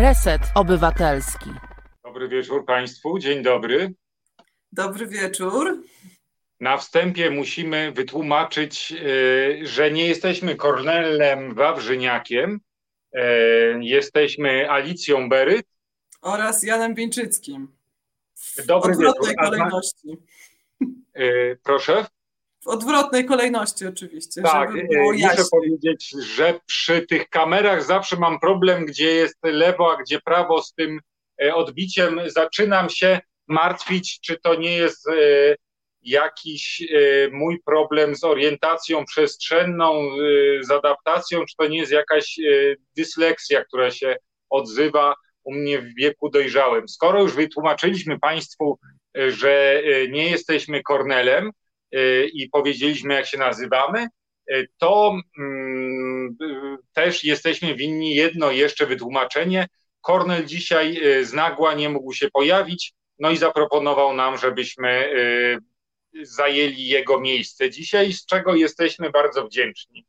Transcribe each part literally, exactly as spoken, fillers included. Reset Obywatelski. Dobry wieczór Państwu, dzień dobry. Dobry wieczór. Na wstępie musimy wytłumaczyć, że nie jesteśmy Kornelem Wawrzyniakiem, jesteśmy Alicją Beryt oraz Janem Więczyńskim. Dobry wieczór. W odwrotnej kolejności. Proszę? W odwrotnej kolejności oczywiście. Tak, żeby było muszę jaśniej. Powiedzieć, że przy tych kamerach zawsze mam problem, gdzie jest lewo, a gdzie prawo z tym odbiciem. Zaczynam się martwić, czy to nie jest jakiś mój problem z orientacją przestrzenną, z adaptacją, czy to nie jest jakaś dysleksja, która się odzywa u mnie w wieku dojrzałym. Skoro już wytłumaczyliśmy Państwu, że nie jesteśmy Kornelem i powiedzieliśmy, jak się nazywamy, to też jesteśmy winni jedno jeszcze wytłumaczenie. Kornel dzisiaj z nagła nie mógł się pojawić, no i zaproponował nam, żebyśmy zajęli jego miejsce dzisiaj, z czego jesteśmy bardzo wdzięczni.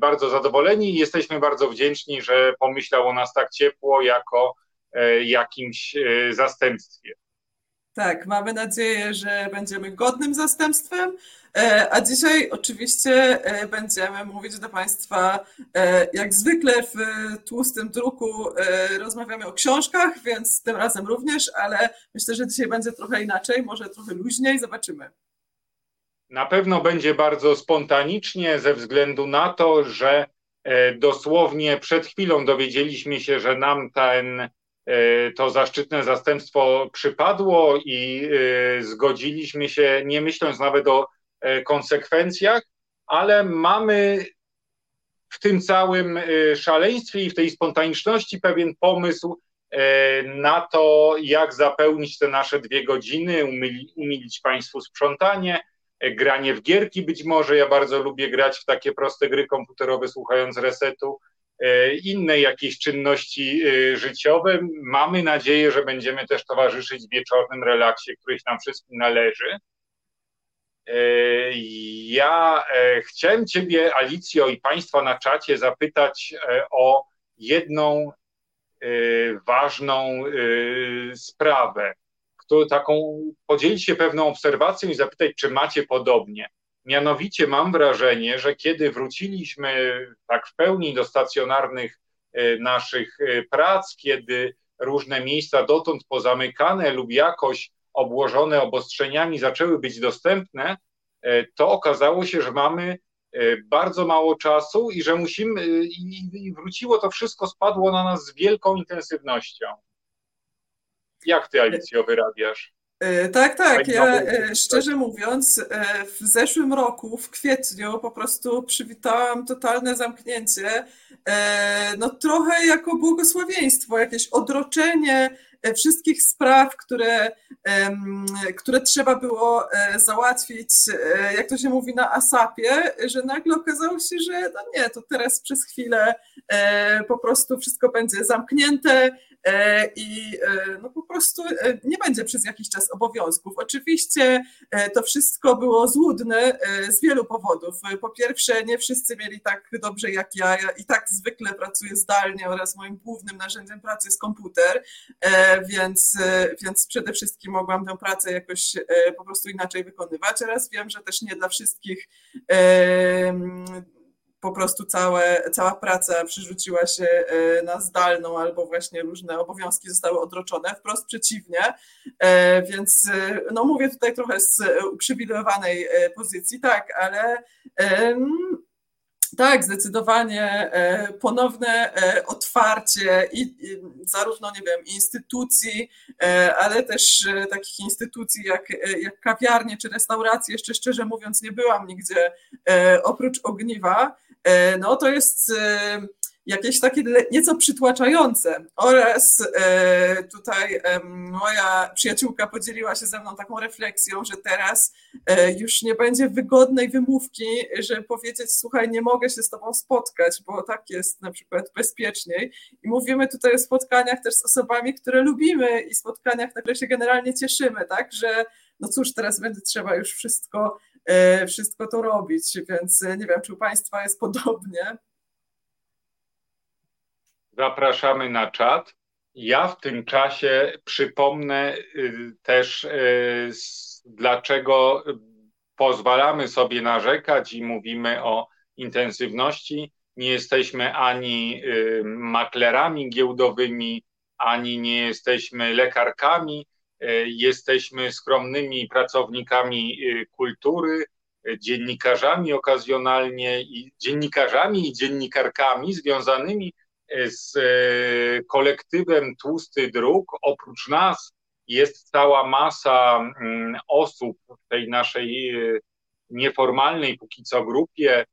Bardzo zadowoleni i jesteśmy bardzo wdzięczni, że pomyślał o nas tak ciepło jako jakimś zastępstwie. Tak, mamy nadzieję, że będziemy godnym zastępstwem, a dzisiaj oczywiście będziemy mówić do Państwa, jak zwykle w tłustym druku rozmawiamy o książkach, więc tym razem również, ale myślę, że dzisiaj będzie trochę inaczej, może trochę luźniej, zobaczymy. Na pewno będzie bardzo spontanicznie ze względu na to, że dosłownie przed chwilą dowiedzieliśmy się, że nam ten, to zaszczytne zastępstwo przypadło i zgodziliśmy się, nie myśląc nawet o konsekwencjach, ale mamy w tym całym szaleństwie i w tej spontaniczności pewien pomysł na to, jak zapełnić te nasze dwie godziny, umyli, umilić Państwu sprzątanie, granie w gierki być może, ja bardzo lubię grać w takie proste gry komputerowe słuchając resetu, inne jakieś czynności życiowe. Mamy nadzieję, że będziemy też towarzyszyć wieczornym relaksie, który nam wszystkim należy. Ja chciałem Ciebie, Alicjo, i Państwa na czacie zapytać o jedną ważną sprawę. Taką, podzielić się pewną obserwacją i zapytać, czy macie podobnie. Mianowicie mam wrażenie, że kiedy wróciliśmy tak w pełni do stacjonarnych naszych prac, kiedy różne miejsca dotąd pozamykane lub jakoś obłożone obostrzeniami zaczęły być dostępne, to okazało się, że mamy bardzo mało czasu i że musimy, i wróciło to wszystko, spadło na nas z wielką intensywnością. Jak ty, Alicjo, wyrabiasz? Tak, tak. Ja szczerze mówiąc w zeszłym roku, w kwietniu po prostu przywitałam totalne zamknięcie, no trochę jako błogosławieństwo, jakieś odroczenie wszystkich spraw, które, które trzeba było załatwić, jak to się mówi, na asapie, że nagle okazało się, że no nie, to teraz przez chwilę po prostu wszystko będzie zamknięte i no po prostu nie będzie przez jakiś czas obowiązków. Oczywiście to wszystko było złudne z wielu powodów. Po pierwsze, nie wszyscy mieli tak dobrze jak ja. Ja i tak zwykle pracuję zdalnie oraz moim głównym narzędziem pracy jest komputer, Więc, więc przede wszystkim mogłam tę pracę jakoś po prostu inaczej wykonywać. Oraz wiem, że też nie dla wszystkich po prostu całe, cała praca przerzuciła się na zdalną albo właśnie różne obowiązki zostały odroczone, wprost przeciwnie. Więc no mówię tutaj trochę z uprzywilejowanej pozycji, tak, ale... Tak, zdecydowanie ponowne otwarcie i zarówno, nie wiem, instytucji, ale też takich instytucji jak, jak kawiarnie czy restauracje, jeszcze szczerze mówiąc nie byłam nigdzie oprócz Ogniwa, no to jest jakieś takie nieco przytłaczające oraz tutaj moja przyjaciółka podzieliła się ze mną taką refleksją, że teraz już nie będzie wygodnej wymówki, żeby powiedzieć, słuchaj, nie mogę się z tobą spotkać, bo tak jest na przykład bezpieczniej. I mówimy tutaj o spotkaniach też z osobami, które lubimy i spotkaniach, na które się generalnie cieszymy, tak, że no cóż, teraz będzie trzeba już wszystko, wszystko to robić, więc nie wiem, czy u Państwa jest podobnie. zapraszamy na czat. Ja w tym czasie przypomnę też, dlaczego pozwalamy sobie narzekać i mówimy o intensywności. Nie jesteśmy ani maklerami giełdowymi, ani nie jesteśmy lekarkami. Jesteśmy skromnymi pracownikami kultury, dziennikarzami okazjonalnie, i dziennikarzami i dziennikarkami związanymi z kolektywem Tłusty Druk. Oprócz nas jest cała masa osób w tej naszej nieformalnej póki co grupie.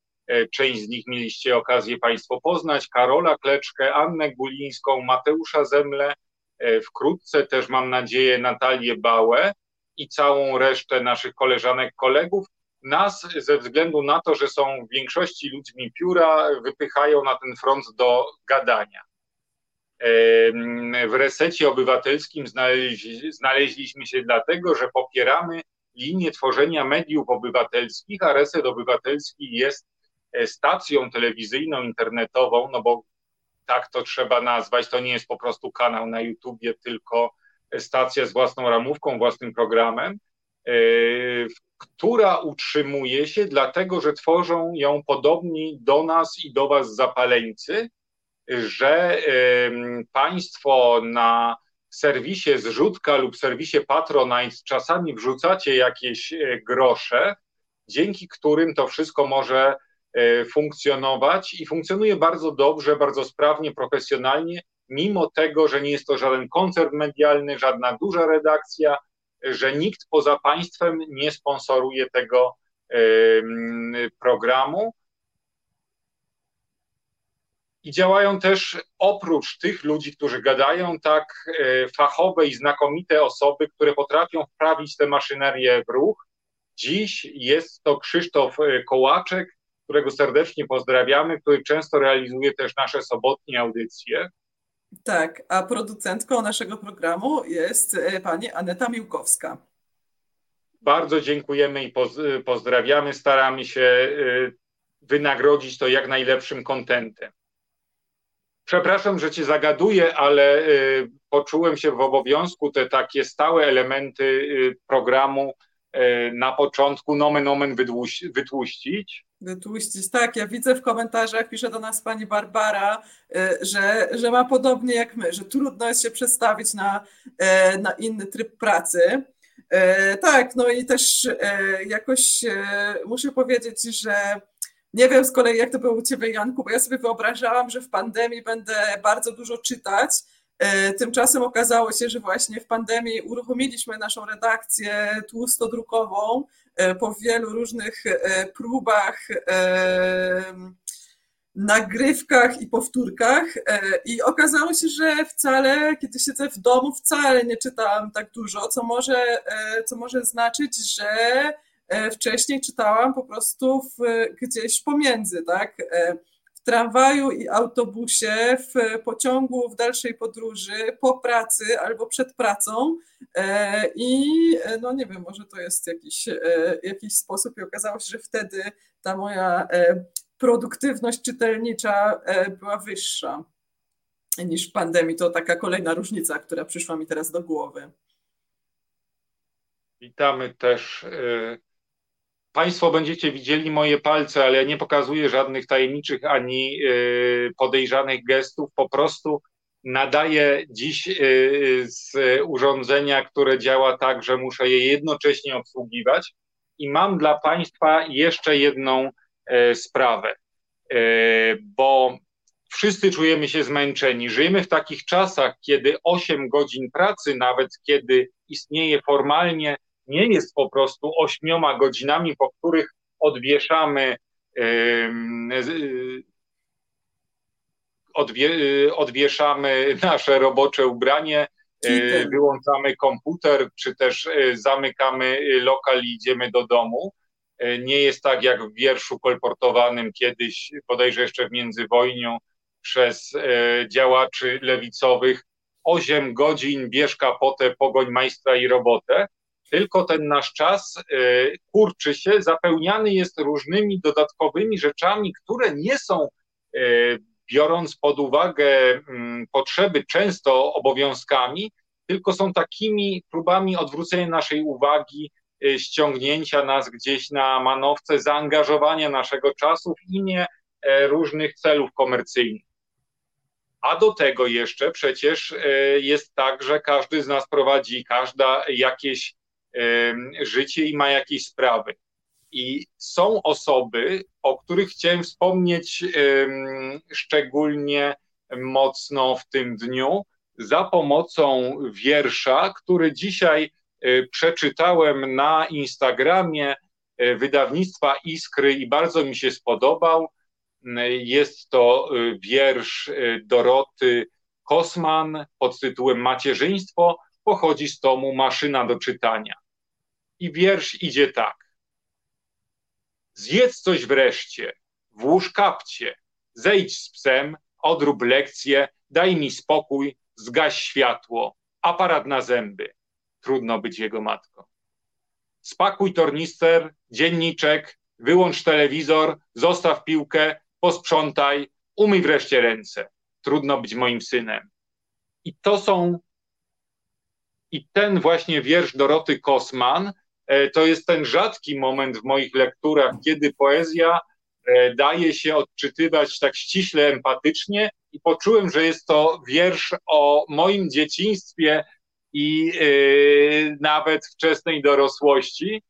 Część z nich mieliście okazję Państwo poznać. Karola Kleczkę, Annę Gulińską, Mateusza Zemlę, wkrótce też mam nadzieję Natalię Bałę i całą resztę naszych koleżanek, kolegów. Nas ze względu na to, że są w większości ludźmi pióra, wypychają na ten front do gadania. W Resecie Obywatelskim znaleźli, znaleźliśmy się dlatego, że popieramy linię tworzenia mediów obywatelskich, a Reset Obywatelski jest stacją telewizyjną, internetową, no bo tak to trzeba nazwać, to nie jest po prostu kanał na YouTubie, tylko stacja z własną ramówką, własnym programem, która utrzymuje się dlatego, że tworzą ją podobni do nas i do was zapaleńcy, że państwo na serwisie zrzutka lub serwisie Patronite czasami wrzucacie jakieś grosze, dzięki którym to wszystko może funkcjonować i funkcjonuje bardzo dobrze, bardzo sprawnie, profesjonalnie, mimo tego, że nie jest to żaden koncert medialny, żadna duża redakcja, że nikt poza państwem nie sponsoruje tego programu. I działają też oprócz tych ludzi, którzy gadają, tak fachowe i znakomite osoby, które potrafią wprawić tę maszynerię w ruch. Dziś jest to Krzysztof Kołaczek, którego serdecznie pozdrawiamy, który często realizuje też nasze sobotnie audycje. Tak, a producentką naszego programu jest pani Aneta Miłkowska. Bardzo dziękujemy i pozdrawiamy. Staramy się wynagrodzić to jak najlepszym kontentem. Przepraszam, że cię zagaduję, ale poczułem się w obowiązku te takie stałe elementy programu na początku nomen omen wytłuścić. Wytłuścić, tak. Ja widzę w komentarzach, pisze do nas pani Barbara, że, że ma podobnie jak my, że trudno jest się przestawić na, na inny tryb pracy. Tak, no i też jakoś muszę powiedzieć, że nie wiem z kolei jak to było u ciebie, Janku, bo ja sobie wyobrażałam, że w pandemii będę bardzo dużo czytać. Tymczasem okazało się, że właśnie w pandemii uruchomiliśmy naszą redakcję tłustodrukową po wielu różnych próbach, nagrywkach i powtórkach i okazało się, że wcale, kiedy siedzę w domu, wcale nie czytałam tak dużo, co może, co może znaczyć, że wcześniej czytałam po prostu w, gdzieś pomiędzy, tak? W tramwaju i autobusie, w pociągu, w dalszej podróży, po pracy albo przed pracą i no nie wiem, może to jest jakiś, jakiś sposób i okazało się, że wtedy ta moja produktywność czytelnicza była wyższa niż w pandemii. To taka kolejna różnica, która przyszła mi teraz do głowy. Witamy też... Państwo będziecie widzieli moje palce, ale ja nie pokazuję żadnych tajemniczych ani podejrzanych gestów. Po prostu nadaję dziś z urządzenia, które działa tak, że muszę je jednocześnie obsługiwać. I mam dla Państwa jeszcze jedną sprawę, bo wszyscy czujemy się zmęczeni. Żyjemy w takich czasach, kiedy osiem godzin pracy, nawet kiedy istnieje formalnie, nie jest po prostu ośmioma godzinami, po których odwieszamy, odwie, odwieszamy nasze robocze ubranie, wyłączamy komputer, czy też zamykamy lokal i idziemy do domu. Nie jest tak jak w wierszu kolportowanym kiedyś, bodajże jeszcze w międzywojniu, przez działaczy lewicowych, osiem godzin, bierz kapotę, pogoń majstra i robotę. Tylko ten nasz czas kurczy się, zapełniany jest różnymi dodatkowymi rzeczami, które nie są biorąc pod uwagę potrzeby często obowiązkami, tylko są takimi próbami odwrócenia naszej uwagi, ściągnięcia nas gdzieś na manowce, zaangażowania naszego czasu w imię różnych celów komercyjnych. A do tego jeszcze przecież jest tak, że każdy z nas prowadzi, każda jakieś życie i ma jakieś sprawy. I są osoby, o których chciałem wspomnieć szczególnie mocno w tym dniu, za pomocą wiersza, który dzisiaj przeczytałem na Instagramie wydawnictwa Iskry i bardzo mi się spodobał. Jest to wiersz Doroty Kosman pod tytułem Macierzyństwo, pochodzi z tomu Maszyna do czytania. I wiersz idzie tak. Zjedz coś wreszcie, włóż kapcie, zejdź z psem, odrób lekcję, daj mi spokój, zgaś światło, aparat na zęby. Trudno być jego matką. Spakuj tornister, dzienniczek, wyłącz telewizor, zostaw piłkę, posprzątaj, umyj wreszcie ręce. Trudno być moim synem. I to są, i ten właśnie wiersz Doroty Kosman, to jest ten rzadki moment w moich lekturach, kiedy poezja daje się odczytywać tak ściśle empatycznie i poczułem, że jest to wiersz o moim dzieciństwie i nawet wczesnej dorosłości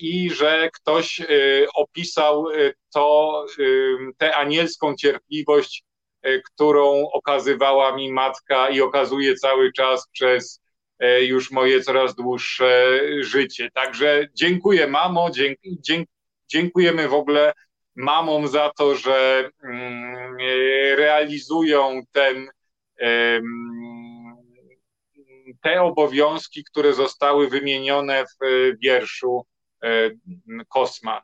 i że ktoś opisał to, tę anielską cierpliwość, którą okazywała mi matka i okazuje cały czas przez już moje coraz dłuższe życie. Także dziękuję mamo, dziękujemy w ogóle mamom za to, że realizują ten, te obowiązki, które zostały wymienione w wierszu Kosman.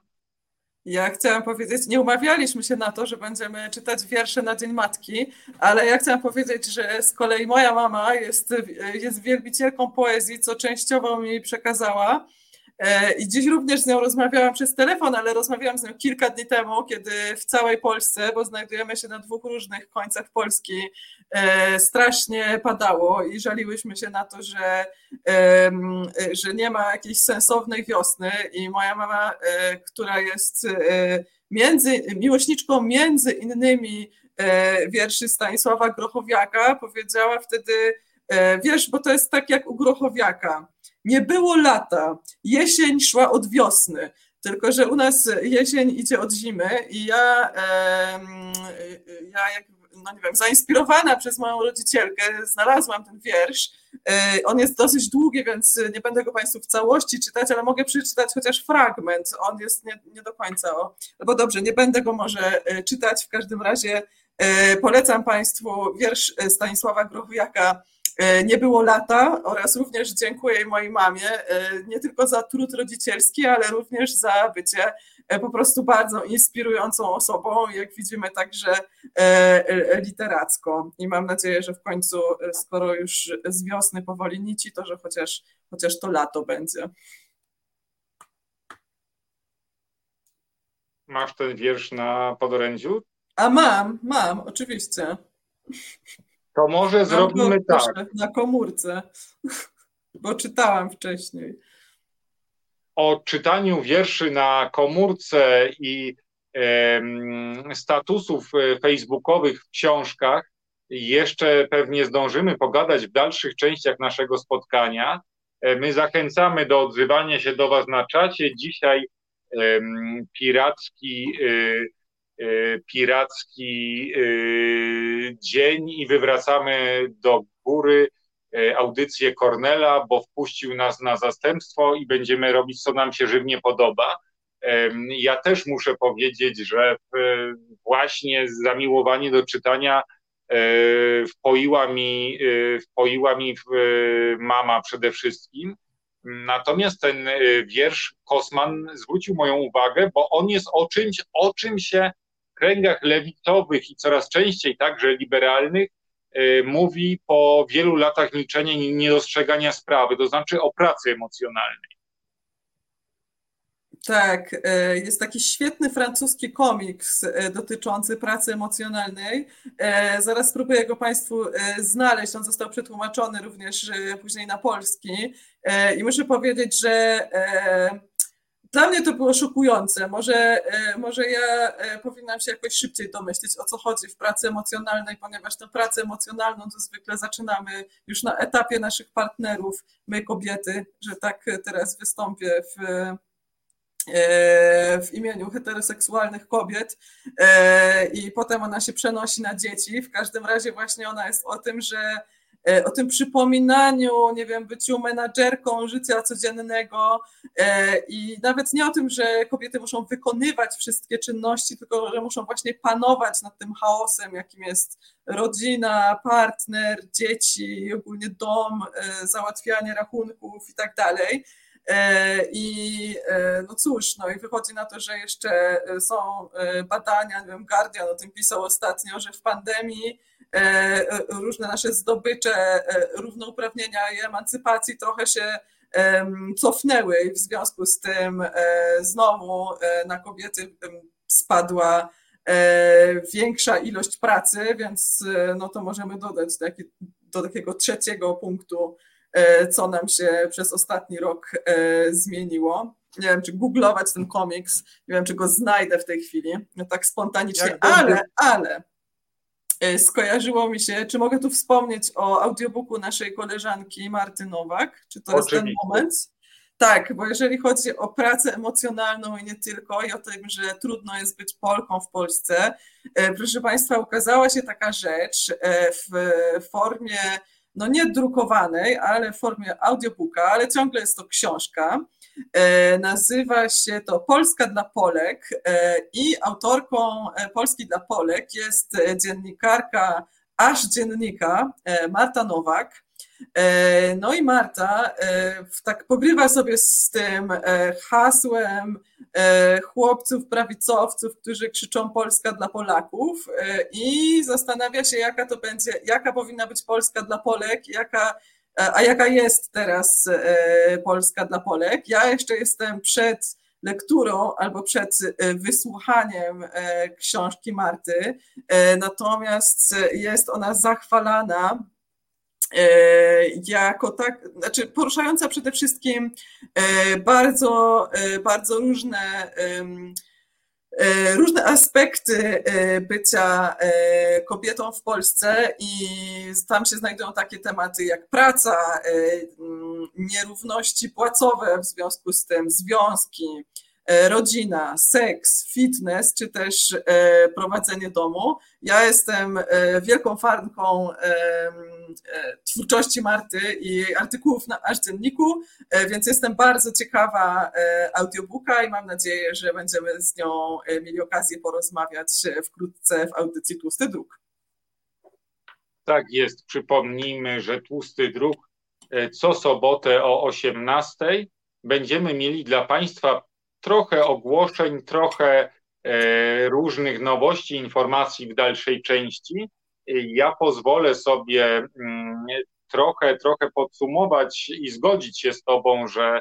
Ja chciałam powiedzieć, nie umawialiśmy się na to, że będziemy czytać wiersze na Dzień Matki, ale ja chciałam powiedzieć, że z kolei moja mama jest, jest wielbicielką poezji, co częściowo mi przekazała. I dziś również z nią rozmawiałam przez telefon, ale rozmawiałam z nią kilka dni temu, kiedy w całej Polsce, bo znajdujemy się na dwóch różnych końcach Polski, strasznie padało i żaliłyśmy się na to, że, że nie ma jakiejś sensownej wiosny i moja mama, która jest między, miłośniczką między innymi wierszy Stanisława Grochowiaka, powiedziała wtedy, wiesz, bo to jest tak jak u Grochowiaka, nie było lata, jesień szła od wiosny, tylko że u nas jesień idzie od zimy i ja, ja jak, no nie wiem, zainspirowana przez moją rodzicielkę znalazłam ten wiersz. On jest dosyć długi, więc nie będę go Państwu w całości czytać, ale mogę przeczytać chociaż fragment. On jest nie, nie do końca, o, albo dobrze, nie będę go może czytać. W każdym razie polecam Państwu wiersz Stanisława Grochowiaka Nie było lata oraz również dziękuję mojej mamie nie tylko za trud rodzicielski, ale również za bycie po prostu bardzo inspirującą osobą, jak widzimy także literacką. I mam nadzieję, że w końcu, skoro już z wiosny powoli nici, to że chociaż, chociaż to lato będzie. Masz ten wiersz na podorędziu? A mam, mam, oczywiście. To może zrobimy no, proszę, tak. Na komórce, bo czytałam wcześniej. O czytaniu wierszy na komórce i e, statusów facebookowych w książkach jeszcze pewnie zdążymy pogadać w dalszych częściach naszego spotkania. My zachęcamy do odzywania się do Was na czacie. Dzisiaj e, piracki... E, piracki dzień i wywracamy do góry audycję Kornela, bo wpuścił nas na zastępstwo i będziemy robić, co nam się żywnie podoba. Ja też muszę powiedzieć, że właśnie zamiłowanie do czytania wpoiła mi, wpoiła mi mama przede wszystkim. Natomiast ten wiersz Kosman zwrócił moją uwagę, bo on jest o czymś, o czym się w kręgach lewicowych i coraz częściej także liberalnych mówi po wielu latach milczenia i niedostrzegania sprawy, to znaczy o pracy emocjonalnej. Tak, jest taki świetny francuski komiks dotyczący pracy emocjonalnej. Zaraz spróbuję go Państwu znaleźć. On został przetłumaczony również później na polski. I muszę powiedzieć, że dla mnie to było szokujące. Może, może ja powinnam się jakoś szybciej domyślić, o co chodzi w pracy emocjonalnej, ponieważ tę pracę emocjonalną to zwykle zaczynamy już na etapie naszych partnerów, my kobiety, że tak teraz wystąpię w, w imieniu heteroseksualnych kobiet i potem ona się przenosi na dzieci. W każdym razie właśnie ona jest o tym, że o tym przypominaniu, nie wiem, byciu menadżerką życia codziennego i nawet nie o tym, że kobiety muszą wykonywać wszystkie czynności, tylko że muszą właśnie panować nad tym chaosem, jakim jest rodzina, partner, dzieci, ogólnie dom, załatwianie rachunków i tak dalej. I no cóż, no i wychodzi na to, że jeszcze są badania, nie wiem, Guardian o tym pisał ostatnio, że w pandemii różne nasze zdobycze równouprawnienia i emancypacji trochę się cofnęły i w związku z tym znowu na kobiety spadła większa ilość pracy, więc no to możemy dodać taki, do takiego trzeciego punktu, co nam się przez ostatni rok zmieniło. Nie wiem, czy googlować ten komiks, nie wiem, czy go znajdę w tej chwili, no tak spontanicznie, ale, ale skojarzyło mi się, czy mogę tu wspomnieć o audiobooku naszej koleżanki Marty Nowak, czy to Oczywiście. Jest ten moment? Tak, bo jeżeli chodzi o pracę emocjonalną i nie tylko, i o tym, że trudno jest być Polką w Polsce, proszę Państwa, ukazała się taka rzecz w formie no nie drukowanej, ale w formie audiobooka, ale ciągle jest to książka. E, nazywa się to Polska dla Polek e, i autorką Polski dla Polek jest dziennikarka, aż dziennika, e, Marta Nowak. E, no i Marta e, tak pogrywa sobie z tym e, hasłem e, chłopców, prawicowców, którzy krzyczą Polska dla Polaków e, i zastanawia się, jaka to będzie, jaka powinna być Polska dla Polek, jaka A jaka jest teraz Polska dla Polek? Ja jeszcze jestem przed lekturą albo przed wysłuchaniem książki Marty, natomiast jest ona zachwalana jako tak, znaczy poruszająca przede wszystkim bardzo, bardzo różne różne aspekty bycia kobietą w Polsce i tam się znajdują takie tematy jak praca, nierówności płacowe w związku z tym, związki, rodzina, seks, fitness, czy też prowadzenie domu. Ja jestem wielką fanką twórczości Marty i jej artykułów na Aż Dzienniku, więc jestem bardzo ciekawa audiobooka i mam nadzieję, że będziemy z nią mieli okazję porozmawiać wkrótce w audycji Tłusty Druk. Tak jest, przypomnijmy, że Tłusty Druk co sobotę o osiemnastej będziemy mieli dla Państwa trochę ogłoszeń, trochę różnych nowości, informacji w dalszej części. Ja pozwolę sobie trochę, trochę podsumować i zgodzić się z Tobą, że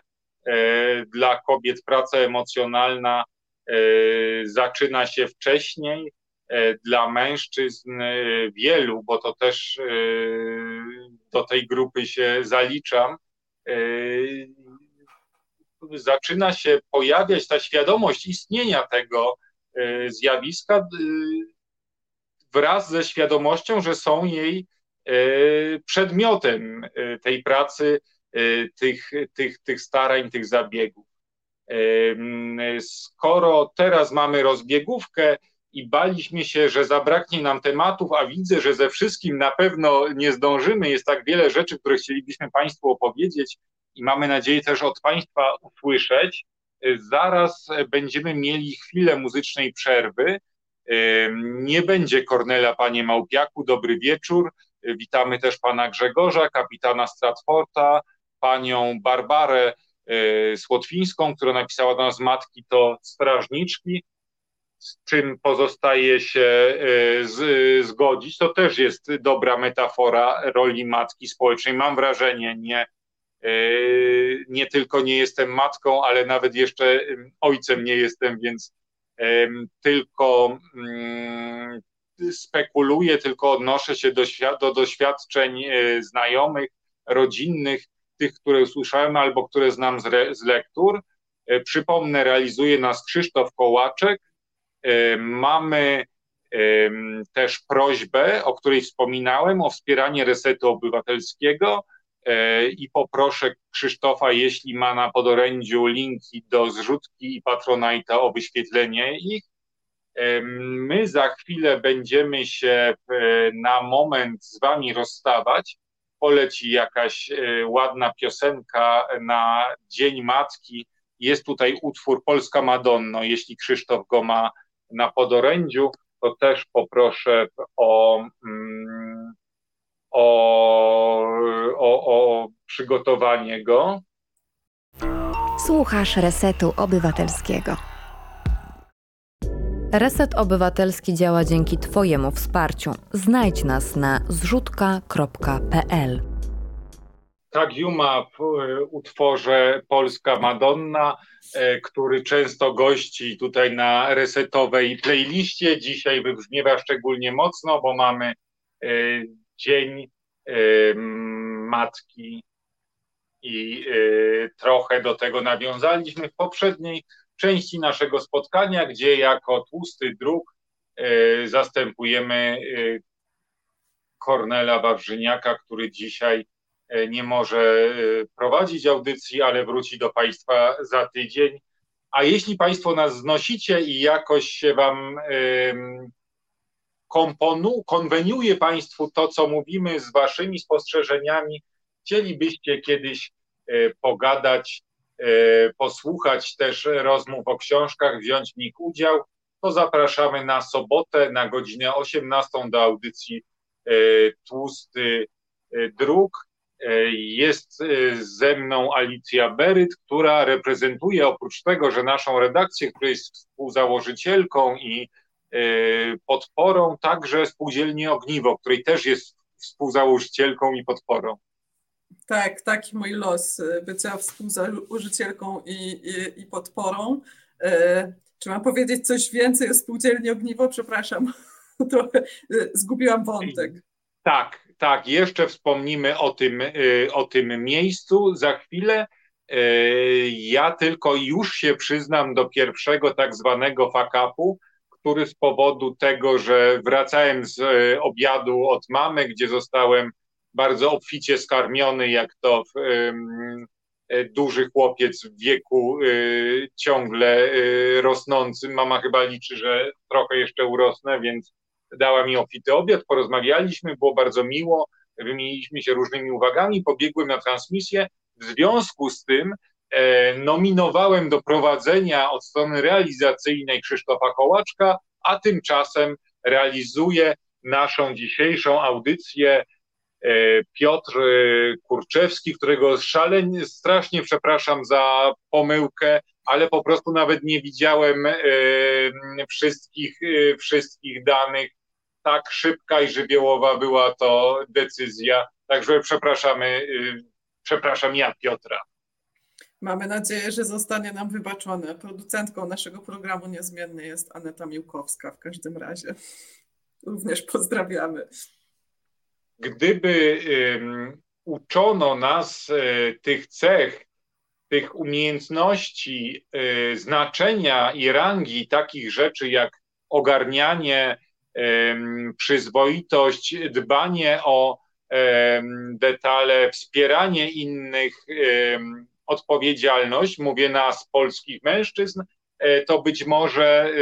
dla kobiet praca emocjonalna zaczyna się wcześniej, dla mężczyzn wielu, bo to też do tej grupy się zaliczam, zaczyna się pojawiać ta świadomość istnienia tego zjawiska wraz ze świadomością, że są jej przedmiotem tej pracy, tych, tych, tych starań, tych zabiegów. Skoro teraz mamy rozbiegówkę i baliśmy się, że zabraknie nam tematów, a widzę, że ze wszystkim na pewno nie zdążymy, jest tak wiele rzeczy, które chcielibyśmy Państwu opowiedzieć, i mamy nadzieję też od Państwa usłyszeć. Zaraz będziemy mieli chwilę muzycznej przerwy. Nie będzie Kornela, Panie Małpiaku, dobry wieczór. Witamy też Pana Grzegorza, kapitana Stratforda, Panią Barbarę Słotwińską, która napisała do nas matki to strażniczki, z czym pozostaje się z, zgodzić. To też jest dobra metafora roli matki społecznej. Mam wrażenie, nie nie tylko nie jestem matką, ale nawet jeszcze ojcem nie jestem, więc tylko spekuluję, tylko odnoszę się do, do doświadczeń znajomych, rodzinnych, tych, które usłyszałem albo które znam z, re, z lektur. Przypomnę, realizuje nas Krzysztof Kołaczek. Mamy też prośbę, o której wspominałem, o wspieranie Resetu Obywatelskiego i poproszę Krzysztofa, jeśli ma na podorędziu linki do zrzutki i Patronite'a, o wyświetlenie ich. My za chwilę będziemy się na moment z wami rozstawać. Poleci jakaś ładna piosenka na Dzień Matki. Jest tutaj utwór Polska Madonno. Jeśli Krzysztof go ma na podorędziu, to też poproszę o, o, o, o przygotowanie go. Słuchasz Resetu Obywatelskiego. Reset Obywatelski działa dzięki twojemu wsparciu. Znajdź nas na zrzutka kropka p l. Tak, Juma w utworze Polska Madonna, który często gości tutaj na resetowej playliście. Dzisiaj wybrzmiewa szczególnie mocno, bo mamy Dzień Matki i trochę do tego nawiązaliśmy w poprzedniej części naszego spotkania, gdzie jako Tłusty Druk zastępujemy Kornela Wawrzyniaka, który dzisiaj nie może prowadzić audycji, ale wróci do państwa za tydzień. A jeśli państwo nas znosicie i jakoś się wam komponu, konweniuje państwu to, co mówimy, z waszymi spostrzeżeniami, chcielibyście kiedyś pogadać, posłuchać też rozmów o książkach, wziąć w nich udział, to zapraszamy na sobotę na godzinę osiemnastą do audycji Tłusty Druk. Jest ze mną Alicja Beryt, która reprezentuje, oprócz tego, że naszą redakcję, która jest współzałożycielką i podporą, także Spółdzielnię Ogniwo, której też jest współzałożycielką i podporą. Tak, taki mój los, bycia współzałożycielką i, i, i podporą. Czy mam powiedzieć coś więcej o Spółdzielni Ogniwo? Przepraszam, trochę zgubiłam wątek. Tak. Tak, jeszcze wspomnimy o tym, o tym miejscu za chwilę. Ja tylko już się przyznam do pierwszego tak zwanego fuck-upu, który z powodu tego, że wracałem z obiadu od mamy, gdzie zostałem bardzo obficie skarmiony, jak to duży chłopiec w wieku ciągle rosnącym. Mama chyba liczy, że trochę jeszcze urosnę, więc dała mi obfity obiad, porozmawialiśmy, było bardzo miło, wymieniliśmy się różnymi uwagami, pobiegłem na transmisję. W związku z tym e, nominowałem do prowadzenia od strony realizacyjnej Krzysztofa Kołaczka, a tymczasem realizuje naszą dzisiejszą audycję e, Piotr Kurczewski, którego szalenie, strasznie przepraszam za pomyłkę, ale po prostu nawet nie widziałem e, wszystkich, e, wszystkich danych. Tak szybka i żywiołowa była to decyzja, także przepraszamy, przepraszam ja Piotra. Mamy nadzieję, że zostanie nam wybaczone. Producentką naszego programu niezmiennie jest Aneta Miłkowska w każdym razie. Również pozdrawiamy. Gdyby um, uczono nas y, tych cech, tych umiejętności, y, znaczenia i rangi takich rzeczy jak ogarnianie, przyzwoitość, dbanie o detale, wspieranie innych, odpowiedzialność, mówię nas, polskich mężczyzn, to być może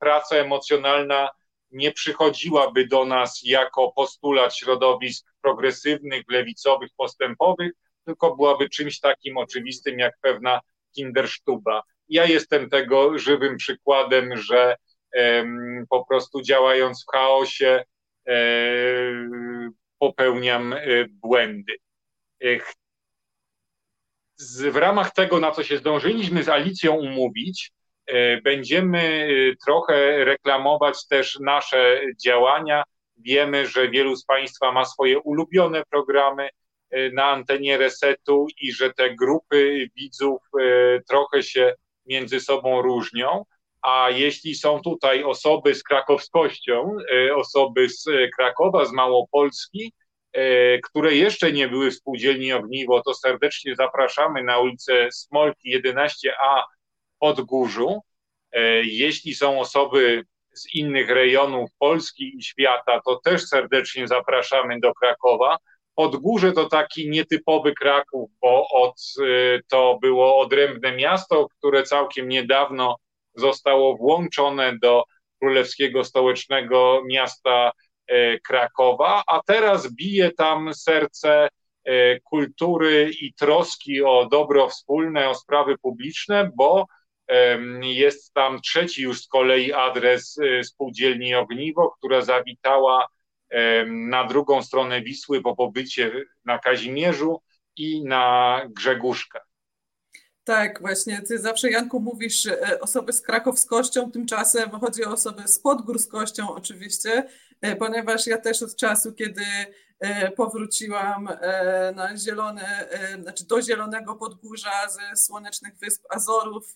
praca emocjonalna nie przychodziłaby do nas jako postulat środowisk progresywnych, lewicowych, postępowych, tylko byłaby czymś takim oczywistym jak pewna kindersztuba. Ja jestem tego żywym przykładem, że po prostu działając w chaosie popełniam błędy. W ramach tego, na co się zdążyliśmy z Alicją umówić, będziemy trochę reklamować też nasze działania. Wiemy, że wielu z państwa ma swoje ulubione programy. na antenie Resetu i że te grupy widzów trochę się między sobą różnią, a jeśli są tutaj osoby z krakowskością, osoby z Krakowa, z Małopolski, które jeszcze nie były w Spółdzielni Ogniwo, to serdecznie zapraszamy na ulicę Smolki jedenaście A w Podgórzu. Jeśli są osoby z innych rejonów Polski i świata, to też serdecznie zapraszamy do Krakowa. Podgórze to taki nietypowy Kraków, bo od, to było odrębne miasto, które całkiem niedawno zostało włączone do królewskiego stołecznego miasta Krakowa, a teraz bije tam serce kultury i troski o dobro wspólne, o sprawy publiczne, bo jest tam trzeci już z kolei adres Spółdzielni Ogniwo, która zawitała na drugą stronę Wisły po pobycie na Kazimierzu i na Grzegórzkach. Tak, właśnie. Ty zawsze, Janku, mówisz osoby z krakowskością, tymczasem chodzi o osoby z podgórskością oczywiście, ponieważ ja też od czasu, kiedy powróciłam na zielone, znaczy do zielonego Podgórza ze słonecznych wysp Azorów,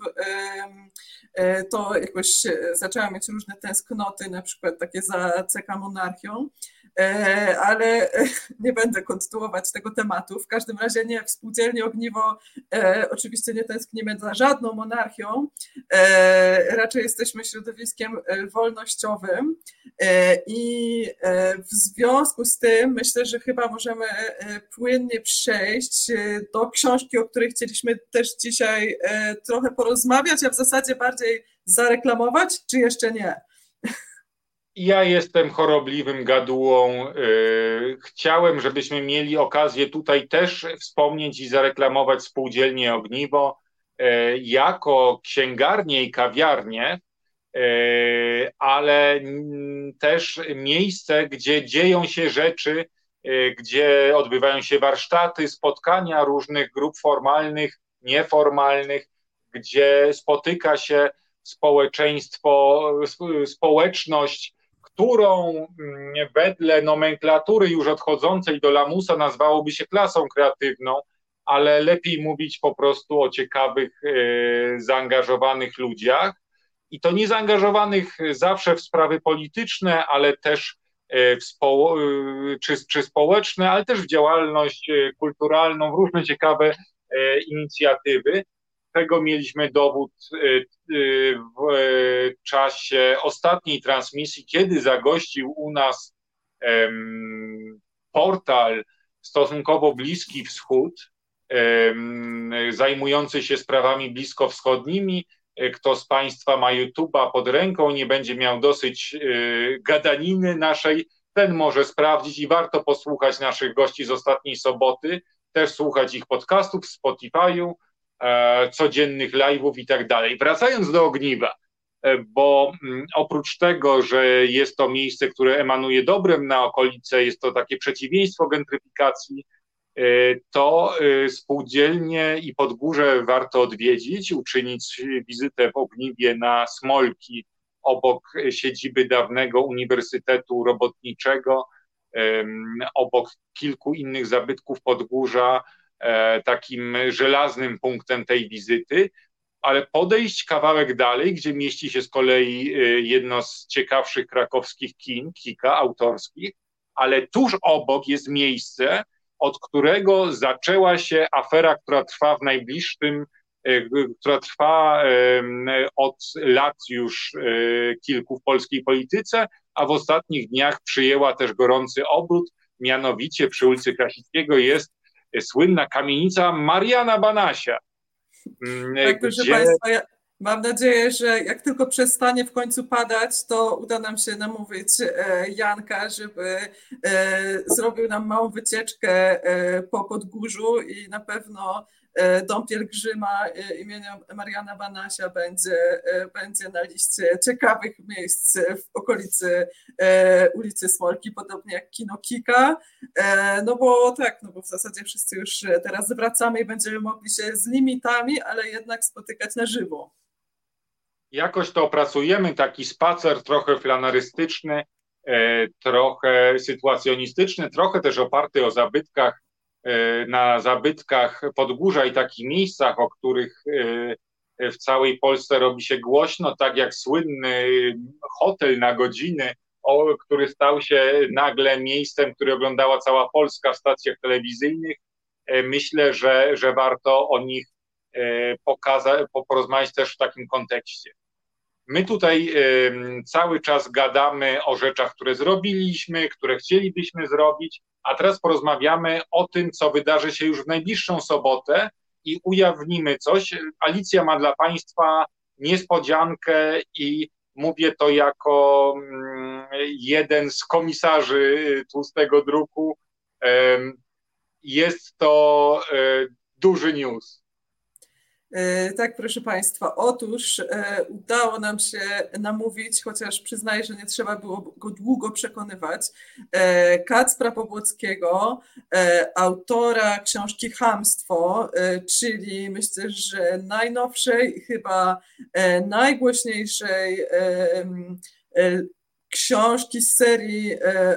to jakoś zaczęłam mieć różne tęsknoty, na przykład takie za C K Monarchią, ale nie będę kontynuować tego tematu. W każdym razie nie, w Spółdzielni Ogniwo oczywiście nie tęsknimy za żadną monarchią, raczej jesteśmy środowiskiem wolnościowym i w związku z tym myślę, Myślę, że chyba możemy płynnie przejść do książki, o której chcieliśmy też dzisiaj trochę porozmawiać, a w zasadzie bardziej zareklamować, czy jeszcze nie? Ja jestem chorobliwym gadułą. Chciałem, żebyśmy mieli okazję tutaj też wspomnieć i zareklamować Spółdzielnię Ogniwo jako księgarnię i kawiarnię, ale też miejsce, gdzie dzieją się rzeczy, gdzie odbywają się warsztaty, spotkania różnych grup formalnych, nieformalnych, gdzie spotyka się społeczeństwo, społeczność, którą wedle nomenklatury już odchodzącej do lamusa nazwałoby się klasą kreatywną, ale lepiej mówić po prostu o ciekawych, zaangażowanych ludziach. I to niezaangażowanych zawsze w sprawy polityczne, ale też w spo, czy, czy społeczne, ale też w działalność kulturalną, w różne ciekawe inicjatywy. Tego mieliśmy dowód w czasie ostatniej transmisji, kiedy zagościł u nas portal Stosunkowo Bliski Wschód, zajmujący się sprawami bliskowschodnimi. Kto z Państwa ma YouTube'a pod ręką, nie będzie miał dosyć gadaniny naszej, ten może sprawdzić i warto posłuchać naszych gości z ostatniej soboty, też słuchać ich podcastów w Spotify'u, codziennych live'ów i tak dalej. Wracając do Ogniwa, bo oprócz tego, że jest to miejsce, które emanuje dobrem na okolice, jest to takie przeciwieństwo gentryfikacji, to spółdzielnie i Podgórze warto odwiedzić, uczynić wizytę w Ogniwie na Smolki obok siedziby dawnego Uniwersytetu Robotniczego, obok kilku innych zabytków Podgórza, takim żelaznym punktem tej wizyty, ale podejść kawałek dalej, gdzie mieści się z kolei jedno z ciekawszych krakowskich kin, Kika autorskich, ale tuż obok jest miejsce, od którego zaczęła się afera, która trwa w najbliższym, która trwa od lat już kilku w polskiej polityce, a w ostatnich dniach przyjęła też gorący obrót, mianowicie przy ulicy Krasickiego jest słynna kamienica Mariana Banasia. Tak, proszę gdzie... Państwa, ja mam nadzieję, że jak tylko przestanie w końcu padać, to uda nam się namówić Janka, żeby zrobił nam małą wycieczkę po Podgórzu i na pewno Dom Pielgrzyma imienia Mariana Banasia będzie, będzie na liście ciekawych miejsc w okolicy ulicy Smolki, podobnie jak Kino Kika. No bo tak, no bo w zasadzie wszyscy już teraz wracamy i będziemy mogli się z limitami, ale jednak spotykać na żywo. Jakoś to opracujemy, taki spacer trochę flanarystyczny, trochę sytuacjonistyczny, trochę też oparty o zabytkach na zabytkach Podgórza i takich miejscach, o których w całej Polsce robi się głośno, tak jak słynny hotel na godziny, który stał się nagle miejscem, które oglądała cała Polska w stacjach telewizyjnych. Myślę, że, że warto o nich pokazać, porozmawiać też w takim kontekście. My tutaj cały czas gadamy o rzeczach, które zrobiliśmy, które chcielibyśmy zrobić, a teraz porozmawiamy o tym, co wydarzy się już w najbliższą sobotę i ujawnimy coś. Alicja ma dla Państwa niespodziankę i mówię to jako jeden z komisarzy Tłustego Druku. Jest to duży news. Tak, proszę Państwa, otóż e, udało nam się namówić, chociaż przyznaję, że nie trzeba było go długo przekonywać, e, Kacpra Powłockiego, e, autora książki Chamstwo, e, czyli myślę, że najnowszej, chyba e, najgłośniejszej e, e, książki z serii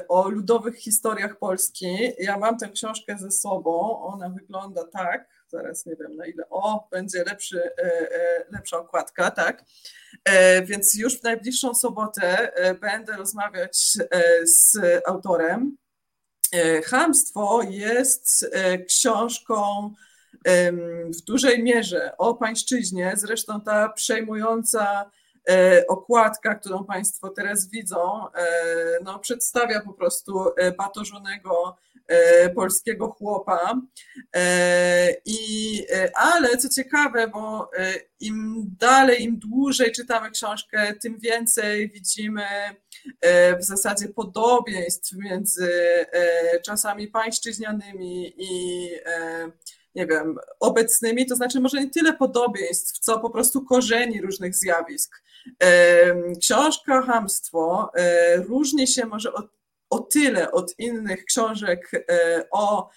o ludowych historiach Polski. Ja mam tę książkę ze sobą, ona wygląda tak, zaraz nie wiem na ile, o, będzie lepszy, lepsza okładka, tak. Więc już w najbliższą sobotę będę rozmawiać z autorem. Chamstwo jest książką w dużej mierze o pańszczyźnie, zresztą ta przejmująca okładka, którą Państwo teraz widzą, no, przedstawia po prostu batorzonego polskiego chłopa. I, ale co ciekawe, bo im dalej, im dłużej czytamy książkę, tym więcej widzimy w zasadzie podobieństw między czasami pańszczyźnianymi i nie wiem, obecnymi, to znaczy może nie tyle podobieństw, co po prostu korzeni różnych zjawisk. Książka Chamstwo różni się może od, o tyle od innych książek o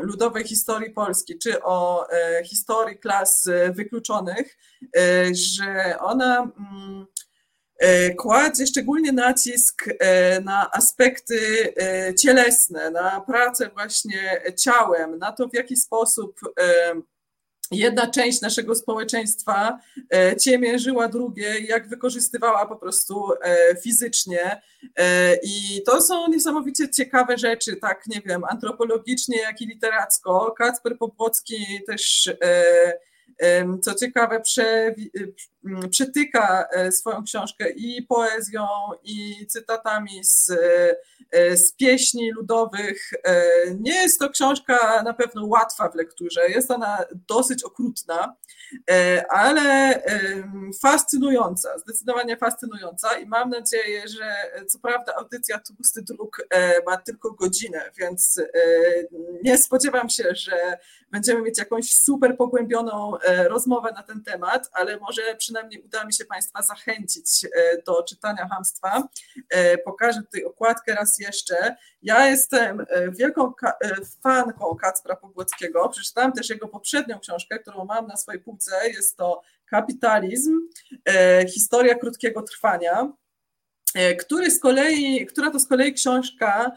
ludowej historii Polski, czy o historii klas wykluczonych, że ona kładzie szczególny nacisk na aspekty cielesne, na pracę właśnie ciałem, na to, w jaki sposób jedna część naszego społeczeństwa ciemiężyła drugie, jak wykorzystywała po prostu fizycznie. I to są niesamowicie ciekawe rzeczy, tak nie wiem, antropologicznie, jak i literacko. Kacper Powłocki też, co ciekawe, prze, przetyka swoją książkę i poezją, i cytatami z, z pieśni ludowych. Nie jest to książka na pewno łatwa w lekturze, jest ona dosyć okrutna, ale fascynująca, zdecydowanie fascynująca i mam nadzieję, że co prawda audycja Tłusty Druk ma tylko godzinę, więc nie spodziewam się, że będziemy mieć jakąś super pogłębioną rozmowę na ten temat, ale może przynajmniej uda mi się Państwa zachęcić do czytania Chamstwa. Pokażę tutaj okładkę raz jeszcze. Ja jestem wielką fanką Kacpra Powłockiego. Przeczytałam też jego poprzednią książkę, którą mam na swojej półce. Jest to Kapitalizm, historia krótkiego trwania, który z kolei, która to z kolei książka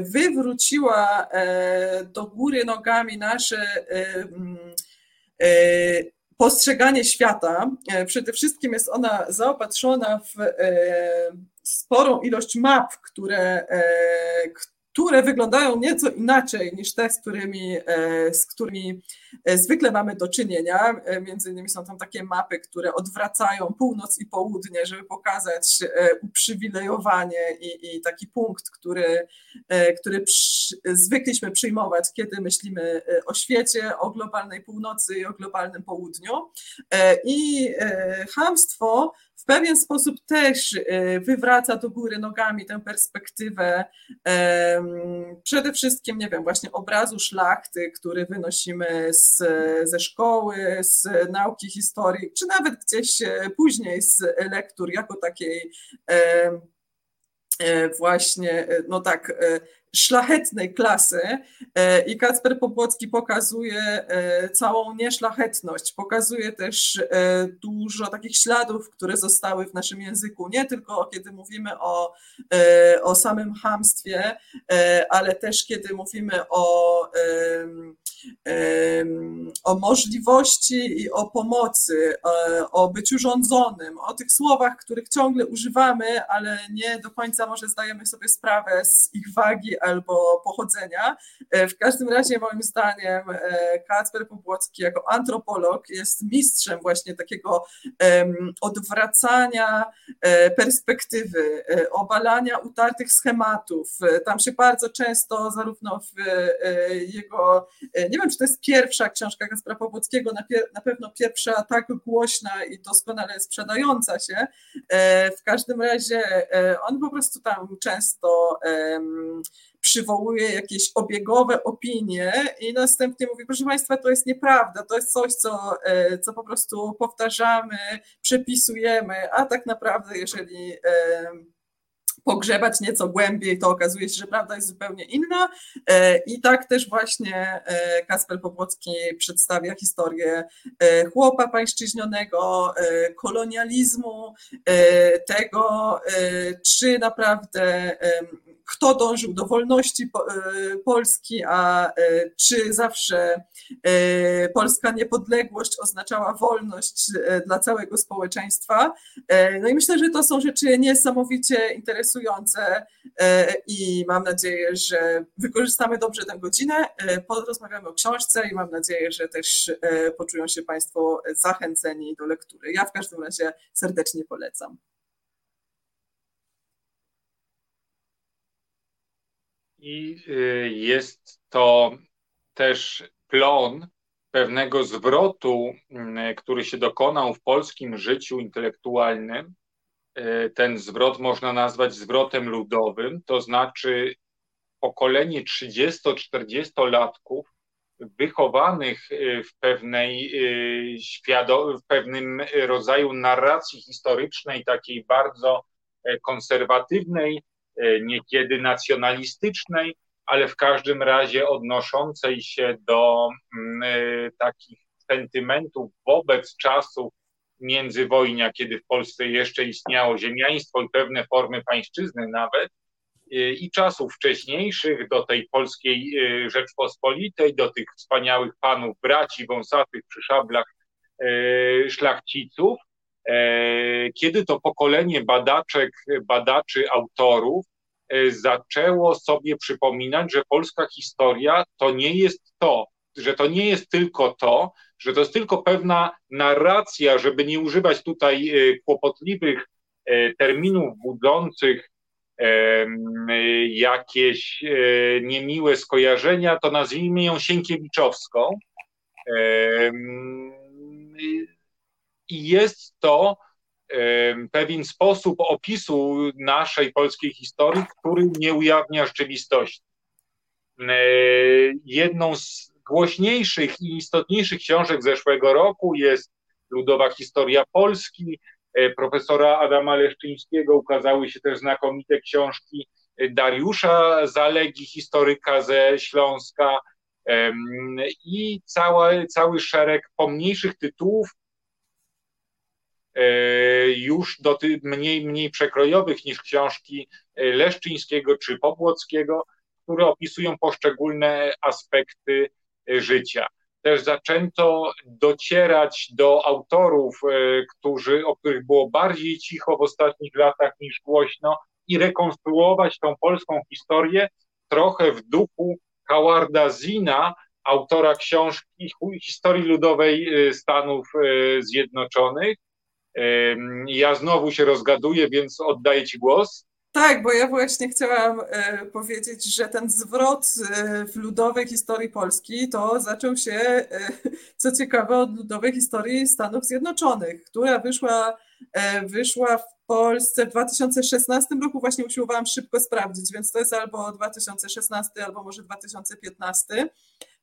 wywróciła do góry nogami nasze postrzeganie świata. Przede wszystkim jest ona zaopatrzona w sporą ilość map, które, które wyglądają nieco inaczej niż te, z którymi, z którymi zwykle mamy do czynienia. Między innymi są tam takie mapy, które odwracają północ i południe, żeby pokazać uprzywilejowanie i, i taki punkt, który, który przy, zwykliśmy przyjmować, kiedy myślimy o świecie, o globalnej północy i o globalnym południu. I Chamstwo w pewien sposób też wywraca do góry nogami tę perspektywę przede wszystkim, nie wiem, właśnie obrazu szlachty, który wynosimy z, ze szkoły, z nauki historii, czy nawet gdzieś później z lektur jako takiej właśnie, no tak, szlachetnej klasy i Kacper Powłocki pokazuje całą nieszlachetność, pokazuje też dużo takich śladów, które zostały w naszym języku, nie tylko kiedy mówimy o, o samym chamstwie, ale też kiedy mówimy o, o możliwości i o pomocy, o byciu rządzonym, o tych słowach, których ciągle używamy, ale nie do końca może zdajemy sobie sprawę z ich wagi albo pochodzenia. W każdym razie moim zdaniem Kacper Powłocki jako antropolog jest mistrzem właśnie takiego odwracania perspektywy, obalania utartych schematów. Tam się bardzo często zarówno w jego, nie wiem czy to jest pierwsza książka Kacpra Powłockiego, na, pier- na pewno pierwsza tak głośna i doskonale sprzedająca się. W każdym razie on po prostu tam często przywołuje jakieś obiegowe opinie i następnie mówi, proszę Państwa, to jest nieprawda, to jest coś, co, co po prostu powtarzamy, przepisujemy, a tak naprawdę jeżeli pogrzebać nieco głębiej, to okazuje się, że prawda jest zupełnie inna i tak też właśnie Kacper Powłocki przedstawia historię chłopa pańszczyźnionego, kolonializmu, tego, czy naprawdę kto dążył do wolności Polski, a czy zawsze polska niepodległość oznaczała wolność dla całego społeczeństwa. No i myślę, że to są rzeczy niesamowicie interesujące i mam nadzieję, że wykorzystamy dobrze tę godzinę, porozmawiamy o książce i mam nadzieję, że też poczują się Państwo zachęceni do lektury. Ja w każdym razie serdecznie polecam. I jest to też plon pewnego zwrotu, który się dokonał w polskim życiu intelektualnym. Ten zwrot można nazwać zwrotem ludowym, to znaczy pokolenie trzydziesto-czterdziestolatków wychowanych w pewnej świado- w pewnym rodzaju narracji historycznej, takiej bardzo konserwatywnej, niekiedy nacjonalistycznej, ale w każdym razie odnoszącej się do y, takich sentymentów wobec czasów międzywojnia, kiedy w Polsce jeszcze istniało ziemiaństwo i pewne formy pańszczyzny nawet, y, i czasów wcześniejszych, do tej polskiej y, Rzeczpospolitej, do tych wspaniałych panów braci wąsatych przy szablach y, szlachciców, kiedy to pokolenie badaczek, badaczy, autorów zaczęło sobie przypominać, że polska historia to nie jest to, że to nie jest tylko to, że to jest tylko pewna narracja, żeby nie używać tutaj kłopotliwych terminów budzących jakieś niemiłe skojarzenia, to nazwijmy ją Sienkiewiczowską. I jest to pewien sposób opisu naszej polskiej historii, który nie ujawnia rzeczywistości. Jedną z głośniejszych i istotniejszych książek zeszłego roku jest Ludowa historia Polski. Profesora Adama Leszczyńskiego ukazały się też znakomite książki Dariusza Zalegi, historyka ze Śląska, i cały, cały szereg pomniejszych tytułów, już do tych mniej, mniej przekrojowych niż książki Leszczyńskiego czy Powłockiego, które opisują poszczególne aspekty życia. Też zaczęto docierać do autorów, którzy, o których było bardziej cicho w ostatnich latach niż głośno, i rekonstruować tą polską historię trochę w duchu Howarda Zina, autora książki Historii Ludowej Stanów Zjednoczonych. Ja znowu się rozgaduję, więc oddaję Ci głos. Tak, bo ja właśnie chciałam powiedzieć, że ten zwrot w ludowej historii Polski to zaczął się, co ciekawe, od ludowej historii Stanów Zjednoczonych, która wyszła, wyszła w Polsce w dwa tysiące szesnastym roku, właśnie usiłowałam szybko sprawdzić, więc to jest albo dwa tysiące szesnasty, albo może dwa tysiące piętnasty.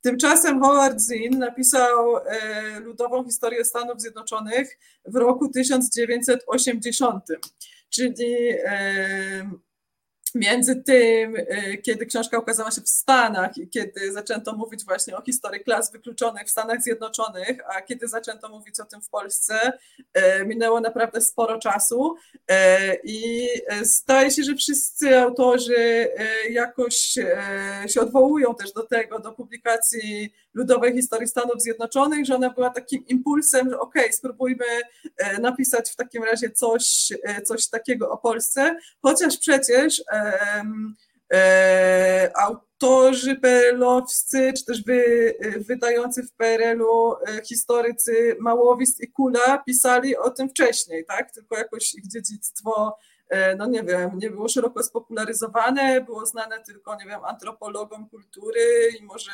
Tymczasem Howard Zinn napisał Ludową historię Stanów Zjednoczonych w roku tysiąc dziewięćset osiemdziesiątym, czyli między tym, kiedy książka ukazała się w Stanach i kiedy zaczęto mówić właśnie o historii klas wykluczonych w Stanach Zjednoczonych, a kiedy zaczęto mówić o tym w Polsce, minęło naprawdę sporo czasu i staje się, że wszyscy autorzy jakoś się odwołują też do tego, do publikacji Ludowej historii Stanów Zjednoczonych, że ona była takim impulsem, że okej, okay, spróbujmy napisać w takim razie coś, coś takiego o Polsce, chociaż przecież Um, e, autorzy peerelowscy, czy też wy, wydający w peerelu historycy Małowiz i Kula pisali o tym wcześniej, tak? Tylko jakoś ich dziedzictwo, no nie wiem, nie było szeroko spopularyzowane, było znane tylko, nie wiem, antropologom kultury i może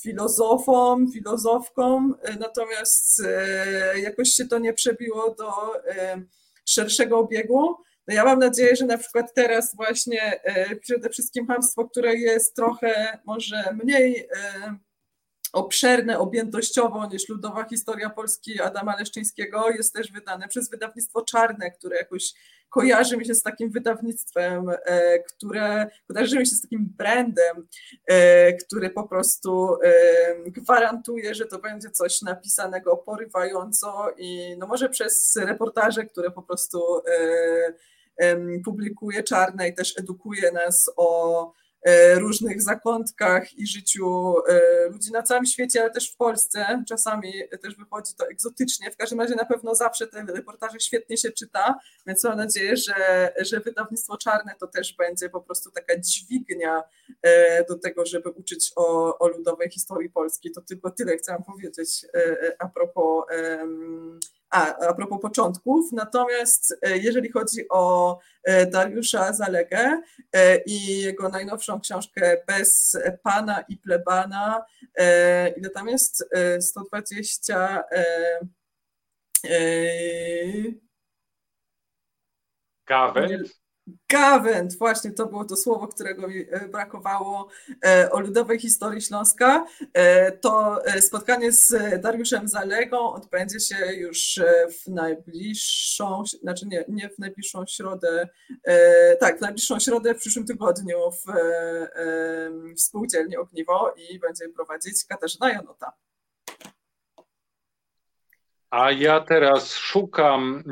filozofom, filozofkom, natomiast e, jakoś się to nie przebiło do e, szerszego obiegu. No ja mam nadzieję, że na przykład teraz właśnie przede wszystkim Chamstwo, które jest trochę może mniej obszerne objętościowo niż Ludowa historia Polski Adama Leszczyńskiego, jest też wydane przez wydawnictwo Czarne, które jakoś kojarzy mi się z takim wydawnictwem, które kojarzy mi się z takim brandem, który po prostu gwarantuje, że to będzie coś napisanego porywająco i no może przez reportaże, które po prostu publikuje Czarne i też edukuje nas o różnych zakątkach i życiu ludzi na całym świecie, ale też w Polsce. Czasami też wychodzi to egzotycznie. W każdym razie na pewno zawsze te reportaże świetnie się czyta, więc mam nadzieję, że, że wydawnictwo Czarne to też będzie po prostu taka dźwignia do tego, żeby uczyć o, o ludowej historii Polski. To tylko tyle chciałam powiedzieć a propos, a, a propos początków. Natomiast jeżeli chodzi o Dariusza Zalegę i jego najnowszą książkę Bez Pana i Plebana, ile tam jest? sto dwadzieścia Gawęd? Gawęd, właśnie to było to słowo, którego mi brakowało, o ludowej historii Śląska. To spotkanie z Dariuszem Zalegą odbędzie się już w najbliższą, znaczy nie, nie w najbliższą środę, tak, w najbliższą środę w przyszłym tygodniu w, w Spółdzielni Ogniwo i będzie prowadzić Katarzyna Janota. A ja teraz szukam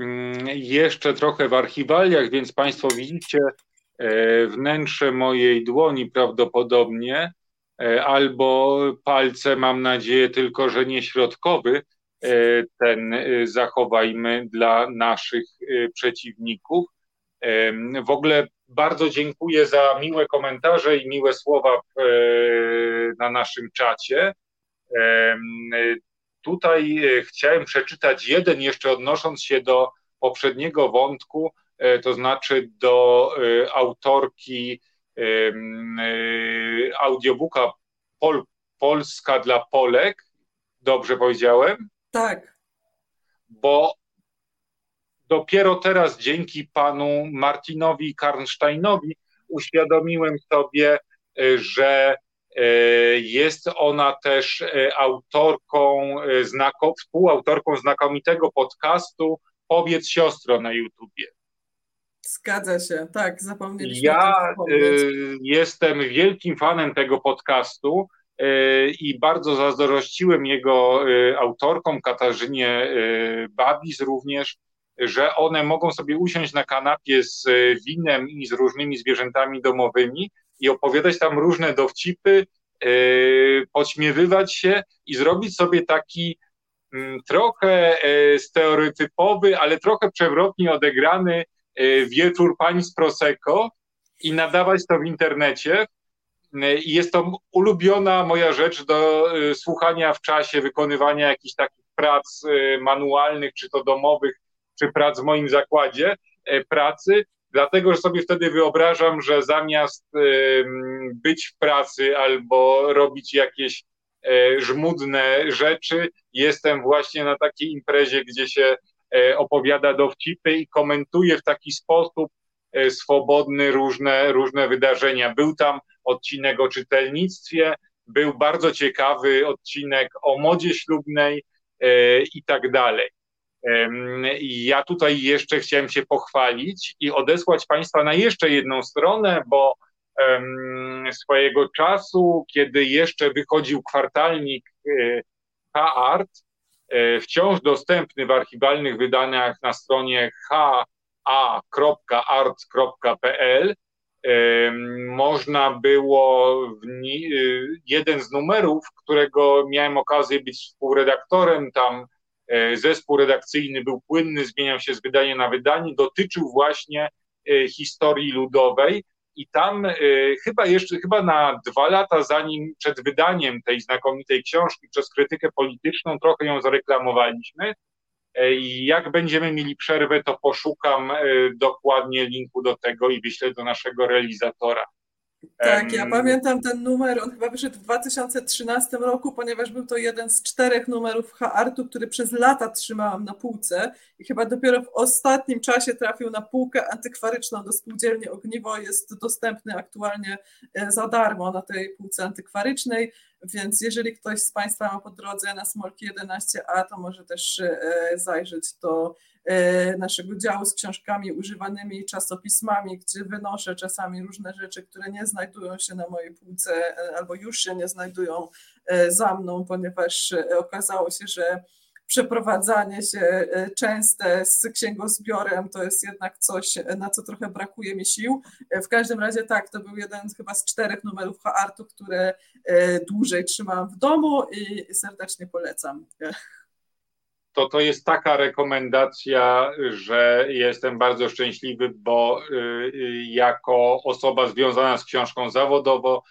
jeszcze trochę w archiwaliach, więc Państwo widzicie wnętrze mojej dłoni prawdopodobnie, albo palce, mam nadzieję, tylko że nie środkowy, ten zachowajmy dla naszych przeciwników. W ogóle bardzo dziękuję za miłe komentarze i miłe słowa na naszym czacie. Tutaj chciałem przeczytać jeden jeszcze, odnosząc się do poprzedniego wątku, to znaczy do autorki audiobooka Pol- Polska dla Polek. Dobrze powiedziałem? Tak. Bo dopiero teraz dzięki panu Martinowi Karnsteinowi uświadomiłem sobie, że jest ona też autorką, znako, współautorką znakomitego podcastu Powiedz Siostro na YouTubie. Zgadza się, tak, zapomnieliśmy. Ja jestem wielkim fanem tego podcastu i bardzo zazdrościłem jego autorkom, Katarzynie Babis również, że one mogą sobie usiąść na kanapie z winem i z różnymi zwierzętami domowymi i opowiadać tam różne dowcipy, yy, podśmiewywać się i zrobić sobie taki m, trochę yy, stereotypowy, ale trochę przewrotnie odegrany yy, wieczór pań z Prosecco i nadawać to w internecie. Yy, jest to ulubiona moja rzecz do yy, słuchania w czasie wykonywania jakichś takich prac yy, manualnych, czy to domowych, czy prac w moim zakładzie yy, pracy. Dlatego, że sobie wtedy wyobrażam, że zamiast być w pracy albo robić jakieś żmudne rzeczy, jestem właśnie na takiej imprezie, gdzie się opowiada dowcipy i komentuje w taki sposób swobodny różne, różne wydarzenia. Był tam odcinek o czytelnictwie, był bardzo ciekawy odcinek o modzie ślubnej i tak dalej. Ja tutaj jeszcze chciałem się pochwalić i odesłać Państwa na jeszcze jedną stronę, bo swojego czasu, kiedy jeszcze wychodził kwartalnik H-Art, wciąż dostępny w archiwalnych wydaniach na stronie ha a kropka art kropka p l, można było w ni- jeden z numerów, którego miałem okazję być współredaktorem, tam zespół redakcyjny był płynny, zmieniał się z wydania na wydanie, dotyczył właśnie historii ludowej i tam chyba jeszcze, chyba na dwa lata zanim przed wydaniem tej znakomitej książki przez krytykę polityczną trochę ją zareklamowaliśmy. Jak będziemy mieli przerwę, to poszukam dokładnie linku do tego i wyślę do naszego realizatora. Tak, ja pamiętam ten numer, on chyba wyszedł w dwa tysiące trzynastym roku, ponieważ był to jeden z czterech numerów H-Artu, który przez lata trzymałam na półce i chyba dopiero w ostatnim czasie trafił na półkę antykwaryczną do Spółdzielni Ogniwo, jest dostępny aktualnie za darmo na tej półce antykwarycznej, więc jeżeli ktoś z Państwa ma po drodze na Smolki jedenaście a, to może też zajrzeć do naszego działu z książkami używanymi i czasopismami, gdzie wynoszę czasami różne rzeczy, które nie znajdują się na mojej półce albo już się nie znajdują za mną, ponieważ okazało się, że przeprowadzanie się częste z księgozbiorem to jest jednak coś, na co trochę brakuje mi sił. W każdym razie tak, to był jeden chyba z czterech numerów H-Artu, które dłużej trzymałam w domu i serdecznie polecam. To to jest taka rekomendacja, że jestem bardzo szczęśliwy, bo jako osoba związana z książką zawodowo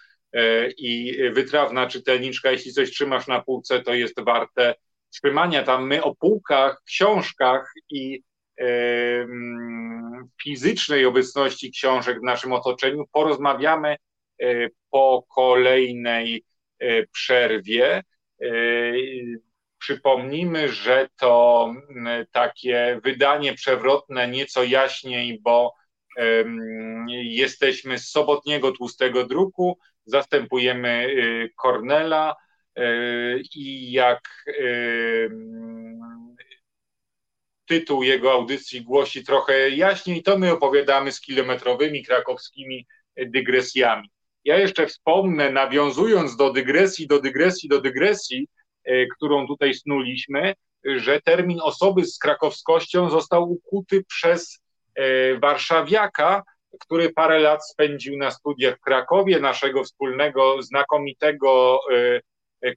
i wytrawna czytelniczka, jeśli coś trzymasz na półce, to jest warte trzymania. Tam my o półkach, książkach i e, fizycznej obecności książek w naszym otoczeniu porozmawiamy e, po kolejnej e, przerwie. E, przypomnijmy, że to e, takie wydanie przewrotne nieco jaśniej, bo e, jesteśmy z sobotniego Tłustego Druku, zastępujemy e, Kornela, i jak tytuł jego audycji głosi trochę jaśniej, to my opowiadamy z kilometrowymi krakowskimi dygresjami. Ja jeszcze wspomnę, nawiązując do dygresji, do dygresji, do dygresji, którą tutaj snuliśmy, że termin osoby z krakowskością został ukuty przez warszawiaka, który parę lat spędził na studiach w Krakowie, naszego wspólnego, znakomitego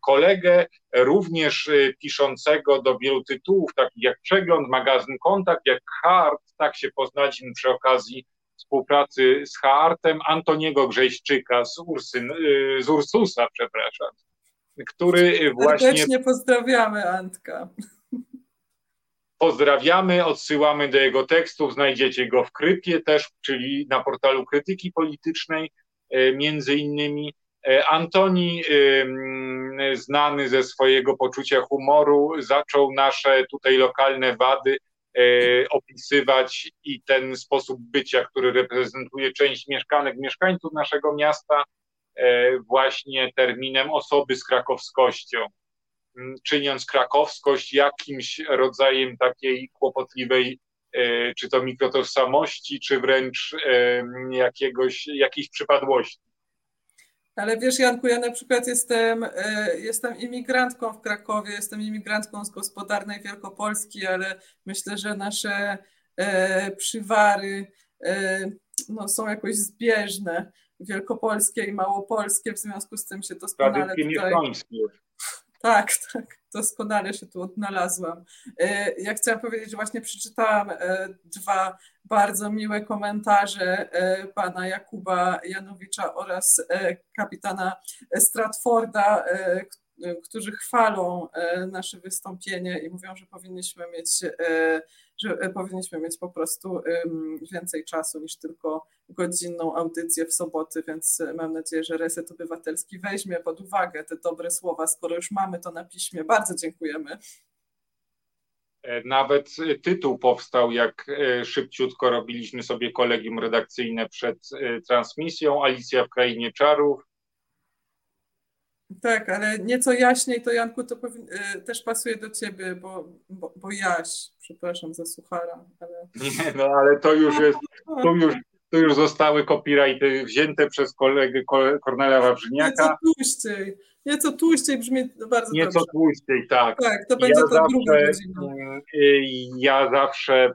kolegę, również piszącego do wielu tytułów, takich jak Przegląd, magazyn Kontakt, jak H-Art, tak się poznaliśmy przy okazji współpracy z H-Artem, Antoniego Grześczyka z, Ursyn, z Ursusa, przepraszam, który właśnie... Serdecznie pozdrawiamy Antka. Pozdrawiamy, odsyłamy do jego tekstów, znajdziecie go w Krypie też, czyli na portalu Krytyki Politycznej, między innymi. Antoni, znany ze swojego poczucia humoru, zaczął nasze tutaj lokalne wady opisywać i ten sposób bycia, który reprezentuje część mieszkanek, mieszkańców naszego miasta, właśnie terminem osoby z krakowskością, czyniąc krakowskość jakimś rodzajem takiej kłopotliwej czy to mikrotożsamości, czy wręcz jakiegoś, jakiejś przypadłości. Ale wiesz, Janku, ja na przykład jestem, jestem imigrantką w Krakowie, jestem imigrantką z gospodarnej Wielkopolski, ale myślę, że nasze przywary no, są jakoś zbieżne, wielkopolskie i małopolskie, w związku z tym się doskonale tutaj... Tak, tak, doskonale się tu odnalazłam. Ja chciałam powiedzieć, że właśnie przeczytałam dwa bardzo miłe komentarze pana Jakuba Janowicza oraz kapitana Stratforda, którzy chwalą nasze wystąpienie i mówią, że powinniśmy mieć, że powinniśmy mieć po prostu więcej czasu niż tylko godzinną audycję w soboty, więc mam nadzieję, że Reset Obywatelski weźmie pod uwagę te dobre słowa, skoro już mamy to na piśmie. Bardzo dziękujemy. Nawet tytuł powstał, jak szybciutko robiliśmy sobie kolegium redakcyjne przed transmisją. Alicja w Krainie Czarów. Tak, ale nieco jaśniej to, Janku, to powin... też pasuje do ciebie, bo, bo, bo Jaś, przepraszam za suchara. Ale... Nie, no ale to już jest, to już, to już zostały copyrighty wzięte przez kolegę Kornela Wawrzyniaka. Nieco tłuściej, nieco tłuściej brzmi bardzo nieco dobrze. Nieco tłuściej, tak. Tak, to będzie ja ta zawsze, druga godzina. Ja zawsze,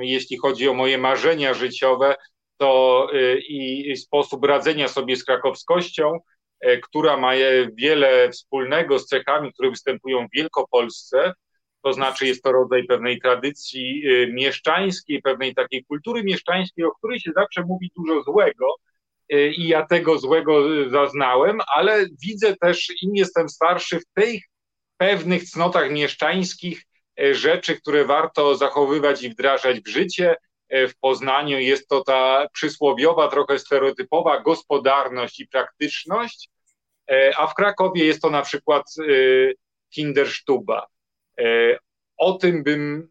jeśli chodzi o moje marzenia życiowe, to i sposób radzenia sobie z krakowskością, która ma wiele wspólnego z cechami, które występują w Wielkopolsce, to znaczy jest to rodzaj pewnej tradycji mieszczańskiej, pewnej takiej kultury mieszczańskiej, o której się zawsze mówi dużo złego i ja tego złego zaznałem, ale widzę też, im jestem starszy, w tych pewnych cnotach mieszczańskich rzeczy, które warto zachowywać i wdrażać w życie. W Poznaniu jest to ta przysłowiowa, trochę stereotypowa gospodarność i praktyczność, a w Krakowie jest to na przykład Kindersztuba. O tym bym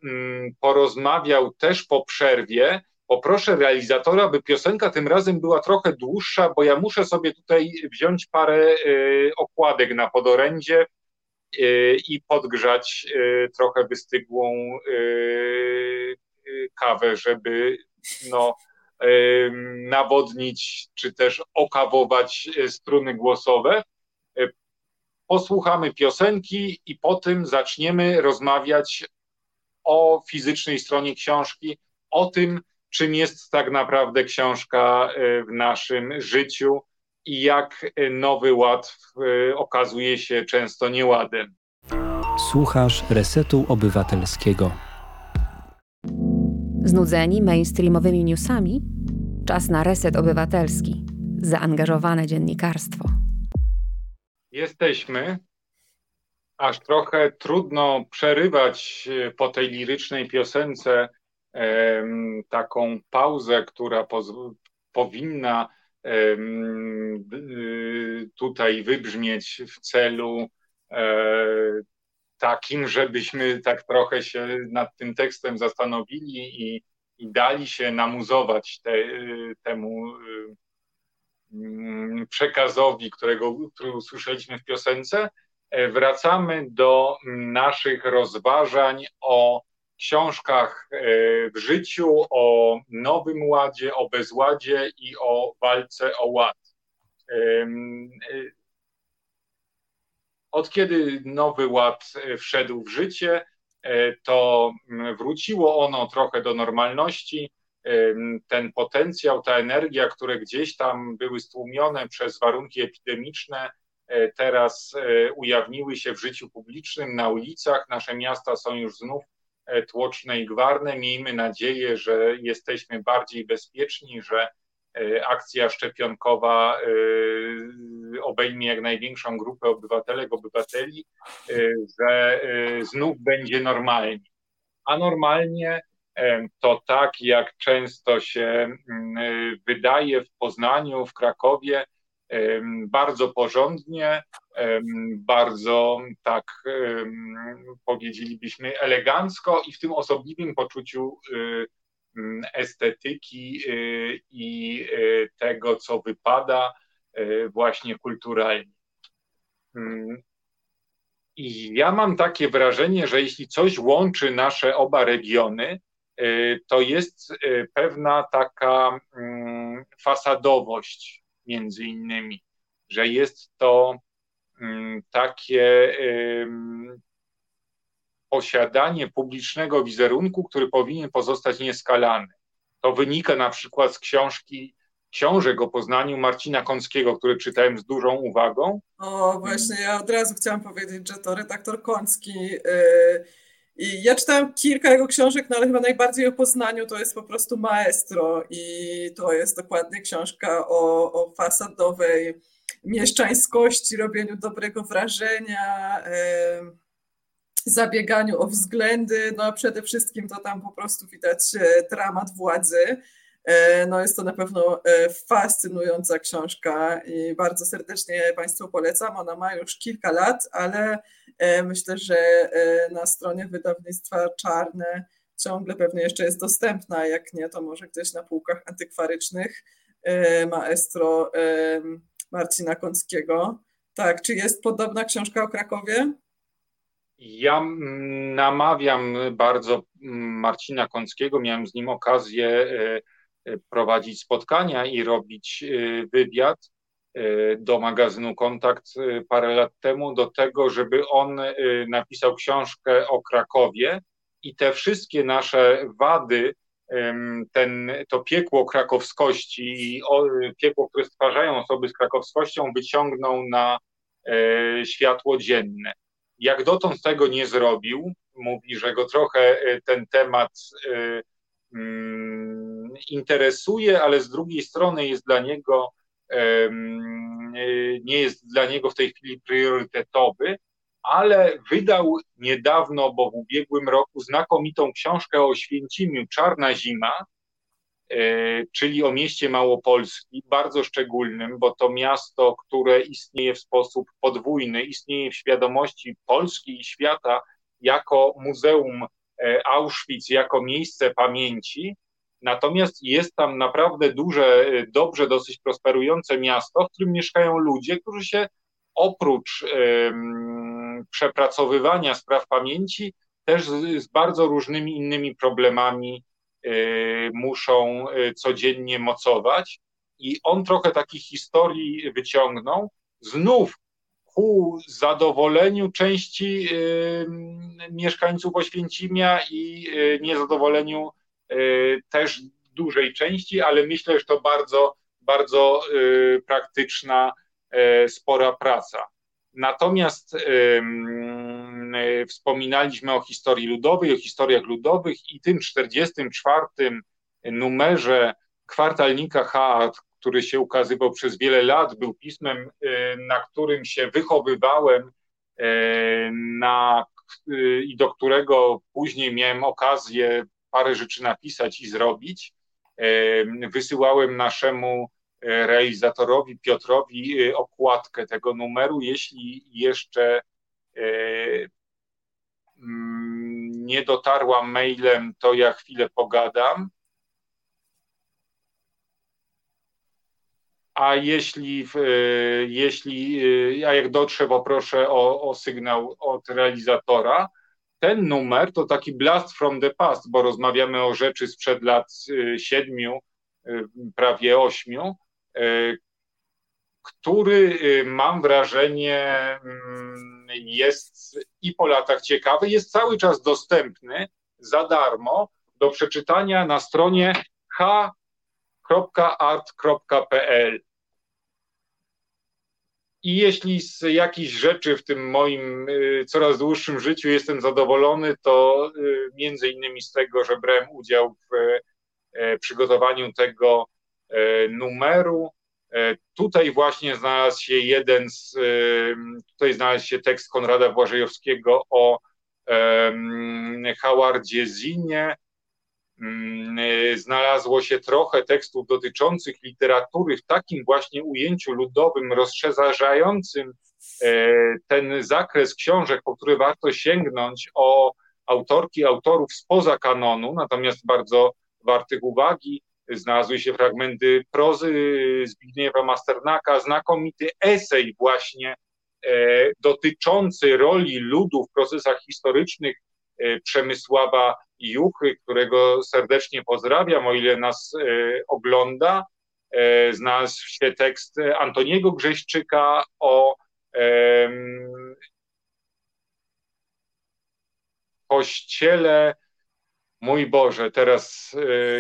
porozmawiał też po przerwie. Poproszę realizatora, by piosenka tym razem była trochę dłuższa, bo ja muszę sobie tutaj wziąć parę okładek na podorędzie i podgrzać trochę wystygłą kawę, żeby no, nawodnić czy też okawować struny głosowe. Posłuchamy piosenki i po tym zaczniemy rozmawiać o fizycznej stronie książki, o tym, czym jest tak naprawdę książka w naszym życiu i jak Nowy Ład okazuje się często nieładem. Słuchasz Resetu Obywatelskiego. Znudzeni mainstreamowymi newsami? Czas na Reset Obywatelski. Zaangażowane dziennikarstwo. Jesteśmy. Aż trochę trudno przerywać po tej lirycznej piosence em, taką pauzę, która poz- powinna em, tutaj wybrzmieć w celu em, takim, żebyśmy tak trochę się nad tym tekstem zastanowili i, i dali się namuzować te, temu przekazowi, którego, który usłyszeliśmy w piosence. Wracamy do naszych rozważań o książkach w życiu, o Nowym Ładzie, o bezładzie i o walce o ład. Od kiedy Nowy Ład wszedł w życie, to wróciło ono trochę do normalności. Ten potencjał, ta energia, które gdzieś tam były stłumione przez warunki epidemiczne, teraz ujawniły się w życiu publicznym, na ulicach. Nasze miasta są już znów tłoczne i gwarne. Miejmy nadzieję, że jesteśmy bardziej bezpieczni, że akcja szczepionkowa obejmie jak największą grupę obywatelek, obywateli, że znów będzie normalnie. A normalnie to tak, jak często się wydaje w Poznaniu, w Krakowie, bardzo porządnie, bardzo tak powiedzielibyśmy elegancko i w tym osobliwym poczuciu estetyki i tego, co wypada właśnie kulturalnie. I ja mam takie wrażenie, że jeśli coś łączy nasze oba regiony, to jest pewna taka fasadowość między innymi, że jest to takie posiadanie publicznego wizerunku, który powinien pozostać nieskalany. To wynika na przykład z książki, książek o Poznaniu Marcina Kąckiego, który czytałem z dużą uwagą. O, właśnie, ja od razu chciałam powiedzieć, że to redaktor Kącki. I ja czytałam kilka jego książek, no ale chyba najbardziej o Poznaniu to jest po prostu maestro i to jest dokładnie książka o, o fasadowej mieszczańskości, robieniu dobrego wrażenia, zabieganiu o względy, no a przede wszystkim to tam po prostu widać dramat władzy. No jest to na pewno fascynująca książka i bardzo serdecznie Państwu polecam. Ona ma już kilka lat, ale myślę, że na stronie wydawnictwa Czarne ciągle pewnie jeszcze jest dostępna, jak nie, to może gdzieś na półkach antykwarycznych. Maestro Marcina Kąckiego. Tak, czy jest podobna książka o Krakowie? Ja namawiam bardzo Marcina Kąckiego, miałem z nim okazję prowadzić spotkania i robić wywiad do magazynu Kontakt parę lat temu, do tego, żeby on napisał książkę o Krakowie i te wszystkie nasze wady, ten, to piekło krakowskości i piekło, które stwarzają osoby z krakowskością, wyciągnął na światło dzienne. Jak dotąd tego nie zrobił, mówi, że go trochę ten temat interesuje, ale z drugiej strony jest dla niego, nie jest dla niego w tej chwili priorytetowy, ale wydał niedawno, bo w ubiegłym roku, znakomitą książkę o Oświęcimiu, Czarna zima, czyli o mieście Małopolski, bardzo szczególnym, bo to miasto, które istnieje w sposób podwójny, istnieje w świadomości Polski i świata jako muzeum Auschwitz, jako miejsce pamięci, natomiast jest tam naprawdę duże, dobrze, dosyć prosperujące miasto, w którym mieszkają ludzie, którzy się oprócz um, przepracowywania spraw pamięci też z, z bardzo różnymi innymi problemami muszą codziennie mocować i on trochę takich historii wyciągnął, znów ku zadowoleniu części mieszkańców Oświęcimia i niezadowoleniu też dużej części, ale myślę, że to bardzo, bardzo praktyczna, spora praca. Natomiast wspominaliśmy o historii ludowej, o historiach ludowych i tym czterdziestym czwartym numerze kwartalnika H A, który się ukazywał przez wiele lat, był pismem, na którym się wychowywałem na, i do którego później miałem okazję parę rzeczy napisać i zrobić. Wysyłałem naszemu realizatorowi Piotrowi okładkę tego numeru, jeśli jeszcze nie dotarła mailem, to ja chwilę pogadam. A jeśli, jeśli a jak dotrze, poproszę o, o sygnał od realizatora. Ten numer to taki blast from the past, bo rozmawiamy o rzeczy sprzed lat siedmiu, prawie ośmiu, który mam wrażenie jest i po latach ciekawy, jest cały czas dostępny za darmo do przeczytania na stronie h kropka art kropka p l. I jeśli z jakichś rzeczy w tym moim coraz dłuższym życiu jestem zadowolony, to między innymi z tego, że brałem udział w przygotowaniu tego numeru. Tutaj właśnie znalazł się jeden z, tutaj znalazł się tekst Konrada Błażejowskiego o um, Howardzie Zinnie. Um, znalazło się trochę tekstów dotyczących literatury w takim właśnie ujęciu ludowym, rozszerzającym um, ten zakres książek, po które warto sięgnąć, o autorki, autorów spoza kanonu, natomiast bardzo wartych uwagi. Znalazły się fragmenty prozy Zbigniewa Masternaka, znakomity esej właśnie e, dotyczący roli ludu w procesach historycznych e, Przemysława Juchy, którego serdecznie pozdrawiam, o ile nas e, ogląda. E, znalazł się tekst Antoniego Grześczyka o e, kościele. Mój Boże, teraz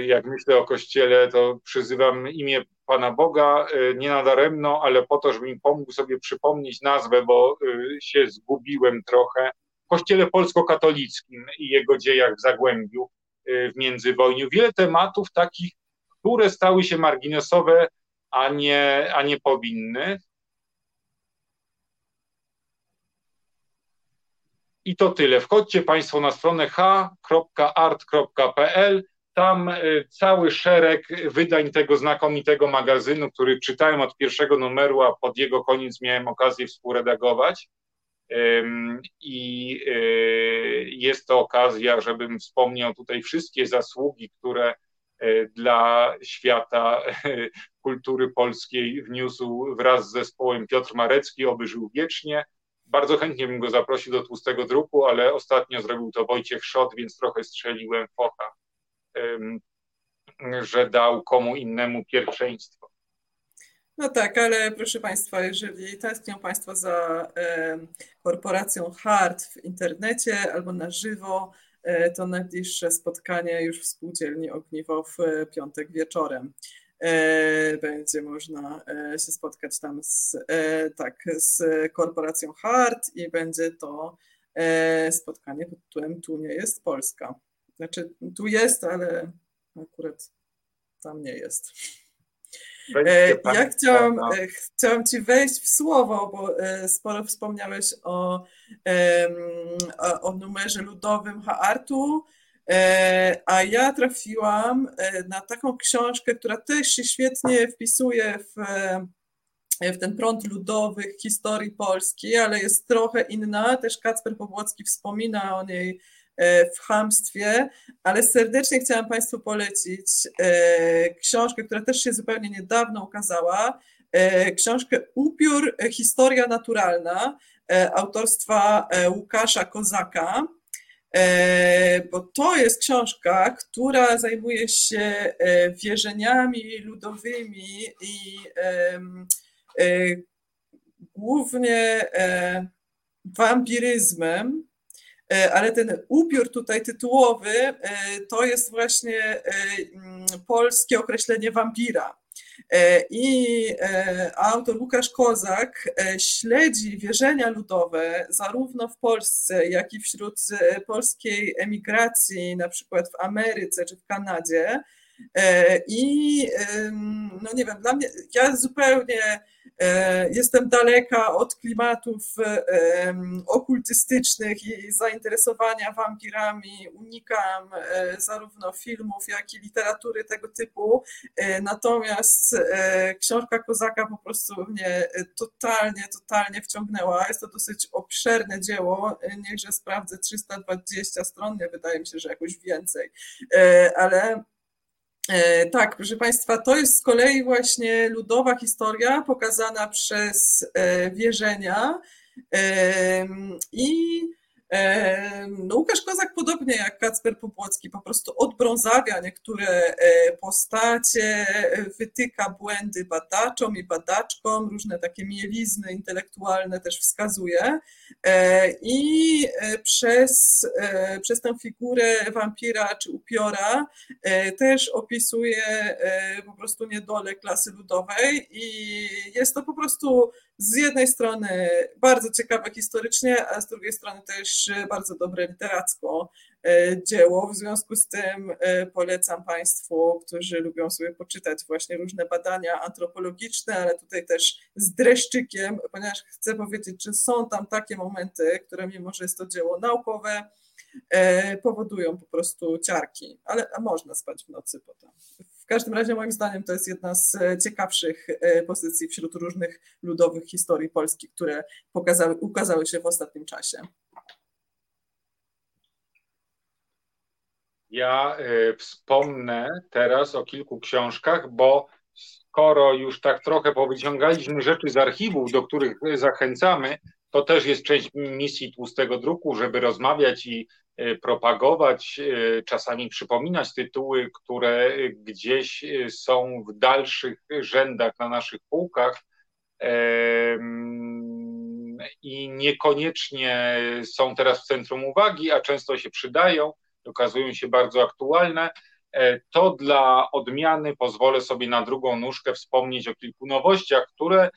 jak myślę o Kościele, to przyzywam imię Pana Boga, nie nadaremno, ale po to, żeby mi pomógł sobie przypomnieć nazwę, bo się zgubiłem trochę. Kościele polskokatolickim i jego dziejach w Zagłębiu w międzywojniu. Wiele tematów takich, które stały się marginesowe, a nie, a nie powinny. I to tyle. Wchodźcie Państwo na stronę h kropka art kropka p l. Tam cały szereg wydań tego znakomitego magazynu, który czytałem od pierwszego numeru, a pod jego koniec miałem okazję współredagować. I jest to okazja, żebym wspomniał tutaj wszystkie zasługi, które dla świata kultury polskiej wniósł wraz z zespołem Piotr Marecki, oby żył wiecznie. Bardzo chętnie bym go zaprosił do Tłustego Druku, ale ostatnio zrobił to Wojciech Szot, więc trochę strzeliłem focha, że dał komu innemu pierwszeństwo. No tak, ale proszę Państwa, jeżeli tęsknią Państwo za korporacją Hart w internecie albo na żywo, to najbliższe spotkanie już w Spółdzielni Ogniwo w piątek wieczorem. Będzie można się spotkać tam z, tak, z korporacją Hart i będzie to spotkanie pod tytułem Tu nie jest Polska. Znaczy tu jest, ale akurat tam nie jest. Ja chciałam, chciałam Ci wejść w słowo, bo sporo wspomniałeś o, o numerze ludowym Hartu, a ja trafiłam na taką książkę, która też się świetnie wpisuje w, w ten prąd ludowych historii Polski, ale jest trochę inna, też Kacper Powłocki wspomina o niej w Chamstwie, ale serdecznie chciałam Państwu polecić książkę, która też się zupełnie niedawno ukazała, książkę Upiór, historia naturalna autorstwa Łukasza Kozaka, bo to jest książka, która zajmuje się wierzeniami ludowymi i głównie wampiryzmem, ale ten upiór tutaj tytułowy to jest właśnie polskie określenie wampira. I autor Łukasz Kozak śledzi wierzenia ludowe zarówno w Polsce, jak i wśród polskiej emigracji, na przykład w Ameryce czy w Kanadzie. I no nie wiem, dla mnie, ja zupełnie jestem daleka od klimatów okultystycznych i zainteresowania wampirami, unikam zarówno filmów, jak i literatury tego typu, natomiast książka Kozaka po prostu mnie totalnie, totalnie wciągnęła, jest to dosyć obszerne dzieło, niechże sprawdzę, trzysta dwadzieścia stron, nie wydaje mi się, że jakoś więcej, ale tak, proszę Państwa, to jest z kolei właśnie ludowa historia pokazana przez wierzenia i no, Łukasz Kozak, podobnie jak Kacper Powłocki, po prostu odbrązawia niektóre postacie, wytyka błędy badaczom i badaczkom, różne takie mielizny intelektualne też wskazuje i przez, przez tę figurę wampira czy upiora też opisuje po prostu niedolę klasy ludowej i jest to po prostu z jednej strony bardzo ciekawe historycznie, a z drugiej strony też bardzo dobre literacko dzieło. W związku z tym polecam Państwu, którzy lubią sobie poczytać właśnie różne badania antropologiczne, ale tutaj też z dreszczykiem, ponieważ chcę powiedzieć, że są tam takie momenty, które mimo, że jest to dzieło naukowe, powodują po prostu ciarki, ale można spać w nocy potem. W każdym razie moim zdaniem to jest jedna z ciekawszych pozycji wśród różnych ludowych historii Polski, które pokazały, ukazały się w ostatnim czasie. Ja y, wspomnę teraz o kilku książkach, bo skoro już tak trochę powyciągaliśmy rzeczy z archiwów, do których zachęcamy, to też jest część misji Tłustego Druku, żeby rozmawiać i propagować, czasami przypominać tytuły, które gdzieś są w dalszych rzędach na naszych półkach i niekoniecznie są teraz w centrum uwagi, a często się przydają, okazują się bardzo aktualne. To dla odmiany pozwolę sobie na drugą nóżkę wspomnieć o kilku nowościach, które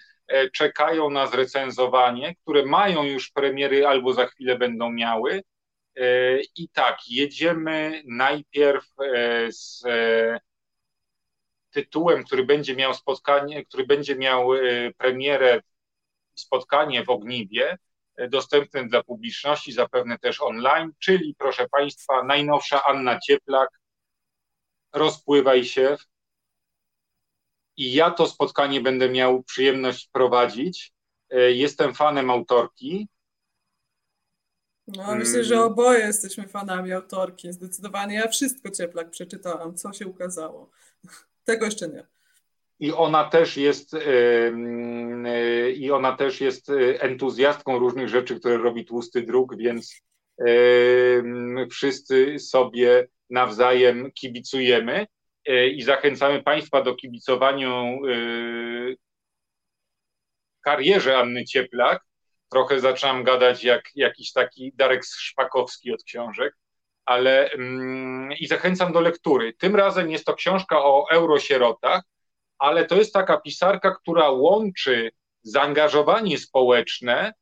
czekają na zrecenzowanie, które mają już premiery albo za chwilę będą miały. I tak, jedziemy najpierw z tytułem, który będzie miał spotkanie, który będzie miał premierę, spotkanie w Ogniwie, dostępne dla publiczności, zapewne też online, czyli proszę Państwa, najnowsza Anna Cieplak, Rozpływaj się. I ja to spotkanie będę miał przyjemność prowadzić. Jestem fanem autorki. No, myślę, że oboje jesteśmy fanami autorki. Zdecydowanie ja wszystko Cieplak przeczytałam, co się ukazało. Tego jeszcze nie. I ona też jest, yy, i ona też jest entuzjastką różnych rzeczy, które robi Tłusty Druk, więc yy, wszyscy sobie nawzajem kibicujemy yy, i zachęcamy Państwa do kibicowania yy, karierze Anny Cieplak. Trochę zaczynam gadać jak jakiś taki Darek Szpakowski od książek, ale yy, i zachęcam do lektury. Tym razem jest to książka o eurosierotach, ale to jest taka pisarka, która łączy zaangażowanie społeczne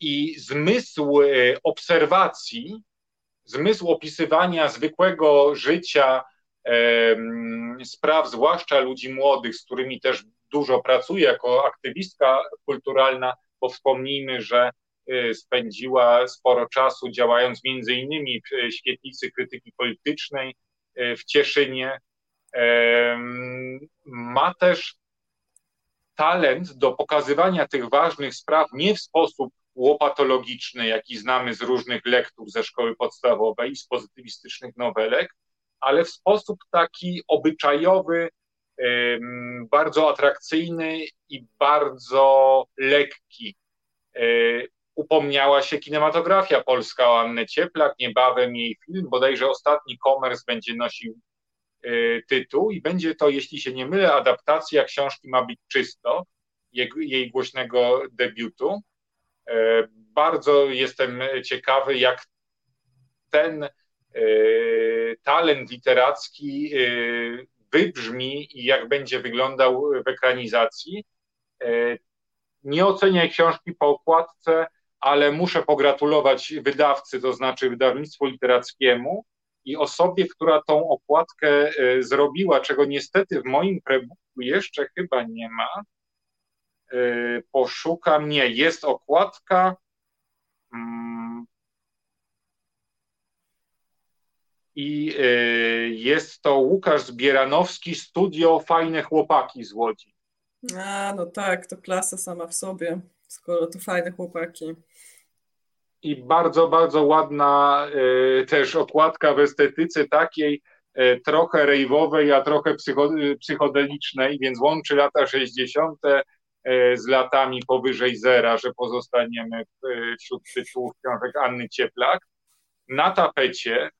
i zmysł obserwacji, zmysł opisywania zwykłego życia, spraw, zwłaszcza ludzi młodych, z którymi też dużo pracuję jako aktywistka kulturalna, bo wspomnijmy, że spędziła sporo czasu działając między innymi w Świetlicy Krytyki Politycznej w Cieszynie. Ma też talent do pokazywania tych ważnych spraw nie w sposób łopatologiczny, jaki znamy z różnych lektur ze szkoły podstawowej i z pozytywistycznych nowelek, ale w sposób taki obyczajowy, bardzo atrakcyjny i bardzo lekki. Upomniała się kinematografia polska o Annę Cieplak, niebawem jej film, bodajże ostatni Komers będzie nosił tytuł i będzie to, jeśli się nie mylę, adaptacja książki Ma być czysto, jej, jej głośnego debiutu. Bardzo jestem ciekawy, jak ten talent literacki wybrzmi i jak będzie wyglądał w ekranizacji. Nie ocenię książki po okładce, ale muszę pogratulować wydawcy, to znaczy wydawnictwu literackiemu, i osobie, która tą okładkę zrobiła, czego niestety w moim prebooku jeszcze chyba nie ma. Poszukam, nie, jest okładka i jest to Łukasz Zbieranowski, studio Fajne Chłopaki z Łodzi. A, no tak, to klasa sama w sobie, skoro to Fajne Chłopaki. I bardzo, bardzo ładna y, też okładka w estetyce takiej y, trochę rejwowej, a trochę psycho, psychodelicznej, więc łączy lata sześćdziesiąte y, z latami powyżej zera, że pozostaniemy y, wśród tytułów książek Anny Cieplak. Na tapecie y,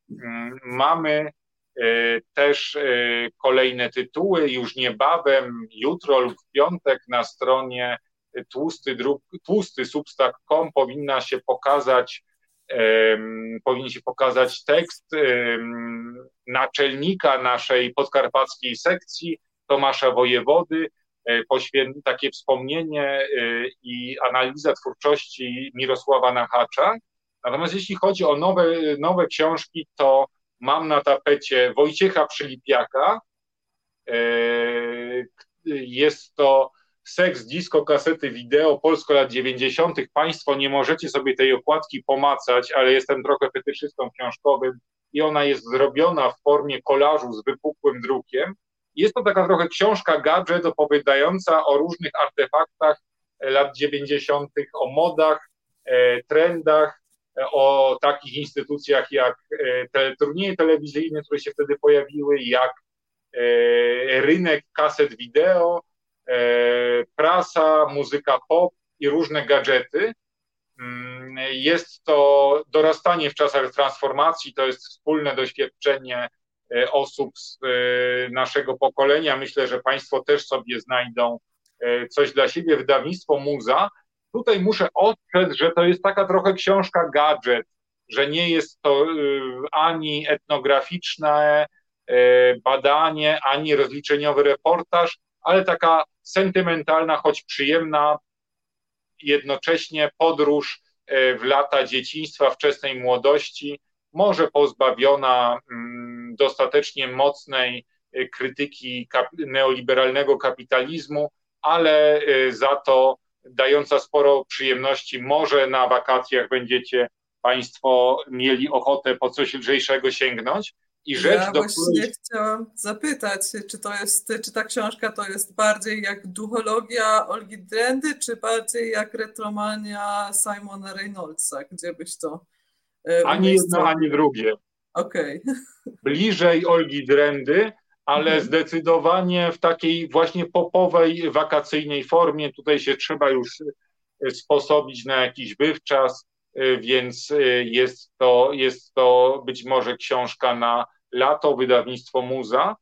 mamy y, też y, kolejne tytuły, już niebawem, jutro lub w piątek na stronie Tłusty druk, tłusty substack kropka com powinna się pokazać, um, powinien się pokazać tekst um, naczelnika naszej podkarpackiej sekcji, Tomasza Wojewody, um, poświę, takie wspomnienie um, i analiza twórczości Mirosława Nachacza. Natomiast jeśli chodzi o nowe, nowe książki, to mam na tapecie Wojciecha Przylipiaka. Um, jest to Seks, disco, kasety, wideo, Polsko lat dziewięćdziesiątych. Państwo nie możecie sobie tej okładki pomacać, ale jestem trochę fetyszystą książkowym i ona jest zrobiona w formie kolażu z wypukłym drukiem. Jest to taka trochę książka gadżet opowiadająca o różnych artefaktach lat dziewięćdziesiątych, o modach, trendach, o takich instytucjach jak te turnieje telewizyjne, które się wtedy pojawiły, jak rynek kaset wideo, prasa, muzyka pop i różne gadżety. Jest to dorastanie w czasach transformacji, to jest wspólne doświadczenie osób z naszego pokolenia. Myślę, że Państwo też sobie znajdą coś dla siebie. Wydawnictwo Muza. Tutaj muszę odczytać, że to jest taka trochę książka gadżet, że nie jest to ani etnograficzne badanie, ani rozliczeniowy reportaż, ale taka sentymentalna, choć przyjemna, jednocześnie podróż w lata dzieciństwa, wczesnej młodości, może pozbawiona dostatecznie mocnej krytyki neoliberalnego kapitalizmu, ale za to dająca sporo przyjemności. Może na wakacjach będziecie Państwo mieli ochotę po coś lżejszego sięgnąć. I rzecz, ja do właśnie której... chciałam zapytać, czy to jest, czy ta książka to jest bardziej jak duchologia Olgi Drendy, czy bardziej jak retromania Simona Reynoldsa? Gdzie byś to Ani jedno, ani drugie. Okej. Okay. Bliżej Olgi Drendy, ale mhm. zdecydowanie w takiej właśnie popowej, wakacyjnej formie. Tutaj się trzeba już sposobić na jakiś wywczas, więc jest to, jest to być może książka na lato, wydawnictwo Muza.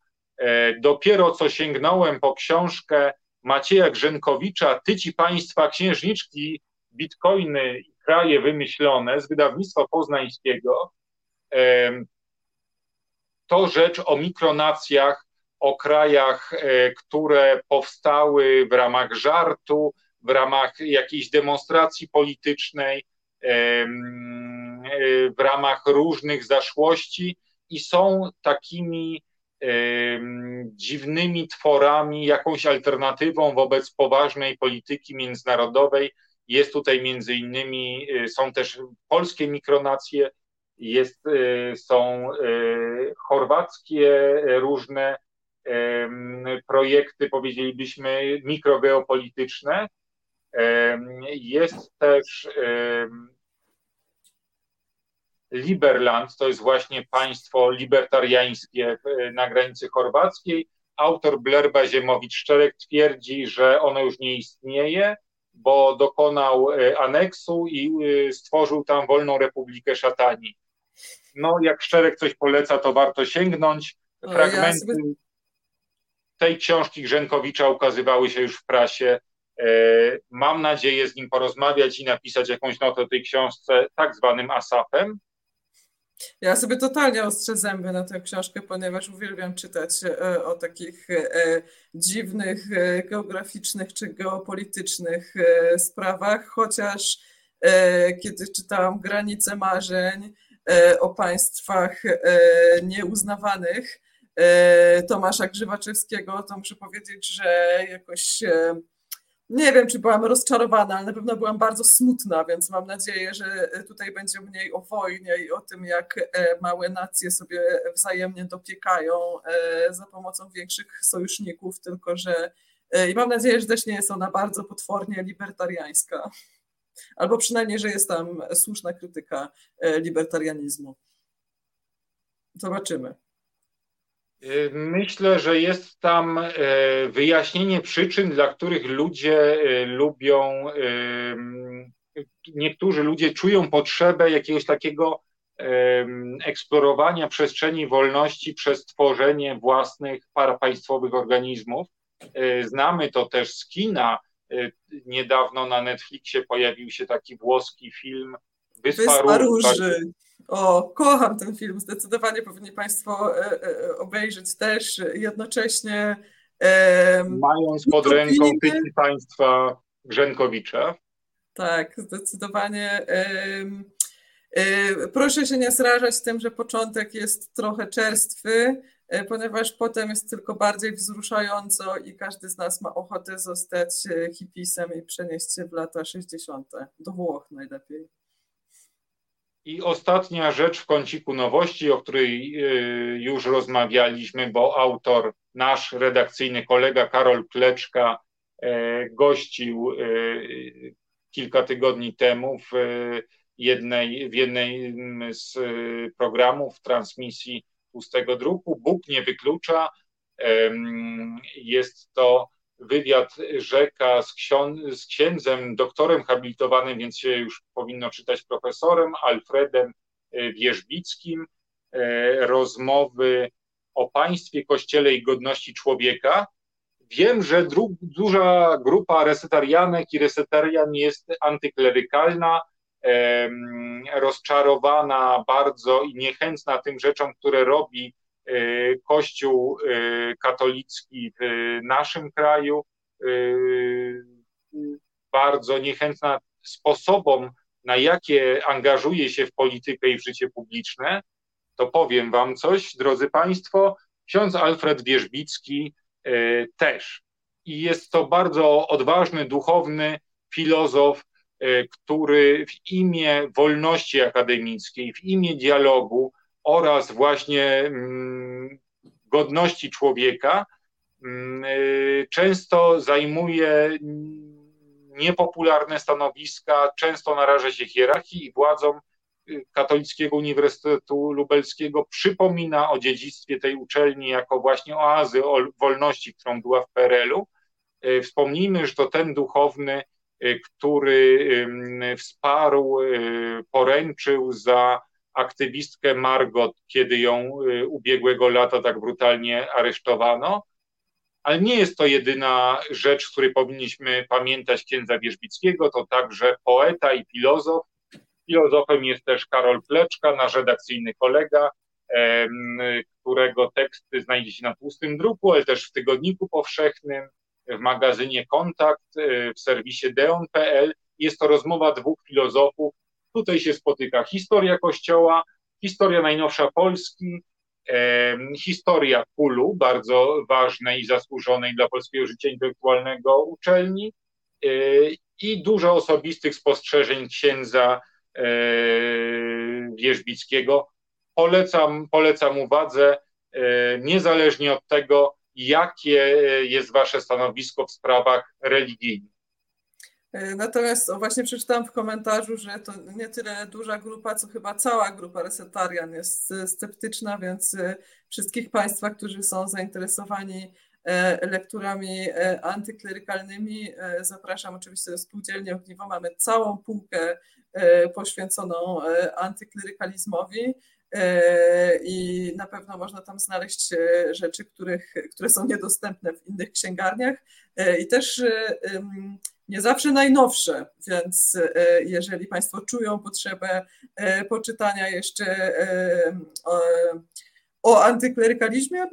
Dopiero co sięgnąłem po książkę Macieja Grzenkowicza Ty ci państwa księżniczki, bitcoiny i kraje wymyślone z wydawnictwa poznańskiego. To rzecz o mikronacjach, o krajach, które powstały w ramach żartu, w ramach jakiejś demonstracji politycznej, w ramach różnych zaszłości i są takimi dziwnymi tworami, jakąś alternatywą wobec poważnej polityki międzynarodowej. Jest tutaj między innymi, są też polskie mikronacje, jest, są chorwackie różne projekty, powiedzielibyśmy, mikrogeopolityczne. Jest też Liberland, to jest właśnie państwo libertariańskie na granicy chorwackiej. Autor Blerba Ziemowicz-Szczerek twierdzi, że ono już nie istnieje, bo dokonał aneksu i stworzył tam wolną republikę szatani. No, jak Szczerek coś poleca, to warto sięgnąć. Fragmenty o, ja sobie... tej książki Grzenkowicza ukazywały się już w prasie. Mam nadzieję z nim porozmawiać i napisać jakąś notę o tej książce tak zwanym asapem. Ja sobie totalnie ostrzę zęby na tę książkę, ponieważ uwielbiam czytać o takich dziwnych geograficznych czy geopolitycznych sprawach, chociaż kiedy czytałam Granice marzeń o państwach nieuznawanych Tomasza Grzywaczewskiego, to muszę powiedzieć, że jakoś... Nie wiem, czy byłam rozczarowana, ale na pewno byłam bardzo smutna, więc mam nadzieję, że tutaj będzie mniej o wojnie i o tym, jak małe nacje sobie wzajemnie dopiekają za pomocą większych sojuszników, tylko że... I mam nadzieję, że też nie jest ona bardzo potwornie libertariańska. Albo przynajmniej, że jest tam słuszna krytyka libertarianizmu. Zobaczymy. Myślę, że jest tam wyjaśnienie przyczyn, dla których ludzie lubią, niektórzy ludzie czują potrzebę jakiegoś takiego eksplorowania przestrzeni wolności przez tworzenie własnych parapaństwowych organizmów. Znamy to też z kina. Niedawno na Netflixie pojawił się taki włoski film Wyspa Róży. O, kocham ten film, zdecydowanie powinni Państwo e, e, obejrzeć też jednocześnie. E, Mając pod ręką tytuł państwa Grzenkowicza. Tak, zdecydowanie. E, e, proszę się nie srażać tym, że początek jest trochę czerstwy, e, ponieważ potem jest tylko bardziej wzruszająco i każdy z nas ma ochotę zostać hipisem i przenieść się w lata sześćdziesiąte. Do Włoch najlepiej. I ostatnia rzecz w kąciku nowości, o której już rozmawialiśmy, bo autor, nasz redakcyjny kolega Karol Kleczka gościł kilka tygodni temu w, jednej, w jednym z programów transmisji Tłustego Druku. Bóg nie wyklucza. Jest to wywiad Rzeka z, ksią- z księdzem, doktorem habilitowanym, więc się już powinno czytać profesorem, Alfredem Wierzbickim, e, rozmowy o państwie, kościele i godności człowieka. Wiem, że dru- duża grupa resetarianek i resetarian jest antyklerykalna, e, rozczarowana bardzo i niechętna tym rzeczom, które robi Kościół katolicki w naszym kraju, bardzo niechętna sposobom, na jakie angażuje się w politykę i w życie publiczne, to powiem wam coś, drodzy państwo, ksiądz Alfred Wierzbicki też. I jest to bardzo odważny, duchowny filozof, który w imię wolności akademickiej, w imię dialogu oraz właśnie godności człowieka często zajmuje niepopularne stanowiska, często naraża się hierarchii i władzom, Katolickiego Uniwersytetu Lubelskiego przypomina o dziedzictwie tej uczelni jako właśnie oazy wolności, którą była w P R L-u. Wspomnijmy, że to ten duchowny, który wsparł, poręczył za aktywistkę Margot, kiedy ją ubiegłego lata tak brutalnie aresztowano. Ale nie jest to jedyna rzecz, o której powinniśmy pamiętać księdza Wierzbickiego, to także poeta i filozof. Filozofem jest też Karol Kleczka, nasz redakcyjny kolega, którego teksty znajdziecie na Tłustym Druku, ale też w Tygodniku Powszechnym, w magazynie Kontakt, w serwisie deon kropka p l. Jest to rozmowa dwóch filozofów. Tutaj się spotyka historia Kościoła, historia najnowsza Polski, historia P U L-u, bardzo ważnej i zasłużonej dla polskiego życia intelektualnego uczelni, i dużo osobistych spostrzeżeń księdza Wierzbickiego. Polecam, polecam uwadze, niezależnie od tego, jakie jest wasze stanowisko w sprawach religijnych. Natomiast o, właśnie przeczytałam w komentarzu, że to nie tyle duża grupa, co chyba cała grupa resetarian jest sceptyczna, więc wszystkich Państwa, którzy są zainteresowani lekturami antyklerykalnymi, zapraszam oczywiście do Spółdzielni Ogniwo. Mamy całą półkę poświęconą antyklerykalizmowi i na pewno można tam znaleźć rzeczy, których, które są niedostępne w innych księgarniach i też nie zawsze najnowsze, więc jeżeli Państwo czują potrzebę poczytania jeszcze o, o antyklerykalizmie,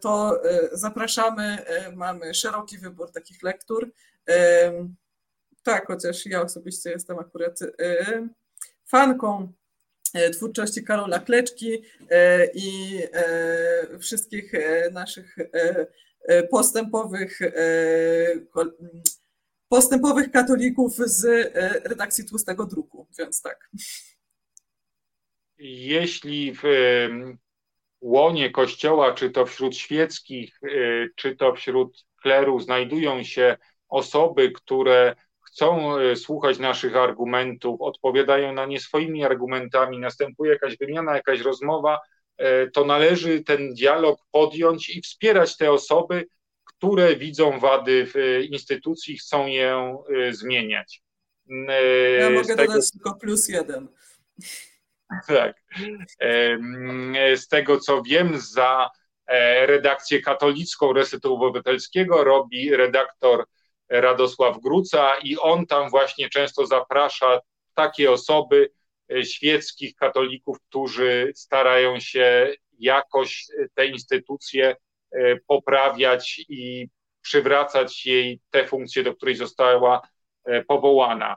to zapraszamy, mamy szeroki wybór takich lektur. Tak, chociaż ja osobiście jestem akurat fanką twórczości Karola Kleczki i wszystkich naszych postępowych postępowych katolików z redakcji Tłustego Druku, więc tak. Jeśli w łonie Kościoła, czy to wśród świeckich, czy to wśród kleru znajdują się osoby, które chcą słuchać naszych argumentów, odpowiadają na nie swoimi argumentami, następuje jakaś wymiana, jakaś rozmowa, to należy ten dialog podjąć i wspierać te osoby, które widzą wady w instytucji i chcą je zmieniać. Ja mogę tego... dodać tylko plus jeden. Tak. Z tego, co wiem, za redakcję katolicką Resetu Obywatelskiego robi redaktor Radosław Gruca i on tam właśnie często zaprasza takie osoby, świeckich katolików, którzy starają się jakoś te instytucje poprawiać i przywracać jej tę funkcję, do której została powołana.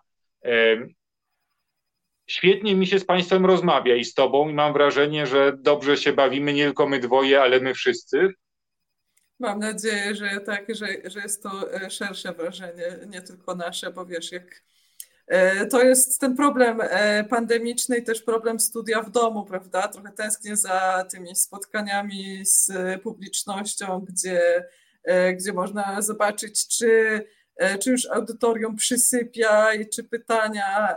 Świetnie mi się z Państwem rozmawia i z Tobą i mam wrażenie, że dobrze się bawimy, nie tylko my dwoje, ale my wszyscy. Mam nadzieję, że tak, że, że jest to szersze wrażenie, nie tylko nasze, bo wiesz, jak to jest ten problem pandemiczny i też problem studia w domu, prawda? Trochę tęsknię za tymi spotkaniami z publicznością, gdzie, gdzie można zobaczyć, czy, czy już audytorium przysypia i czy pytania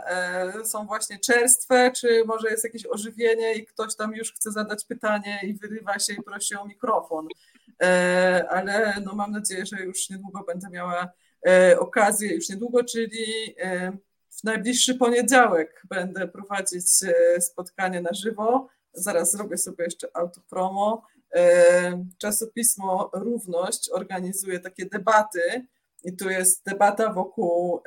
są właśnie czerstwe, czy może jest jakieś ożywienie i ktoś tam już chce zadać pytanie i wyrywa się i prosi o mikrofon. Ale no, mam nadzieję, że już niedługo będę miała okazję, już niedługo, czyli w najbliższy poniedziałek będę prowadzić spotkanie na żywo. Zaraz zrobię sobie jeszcze autopromo. Czasopismo Równość organizuje takie debaty i tu jest debata wokół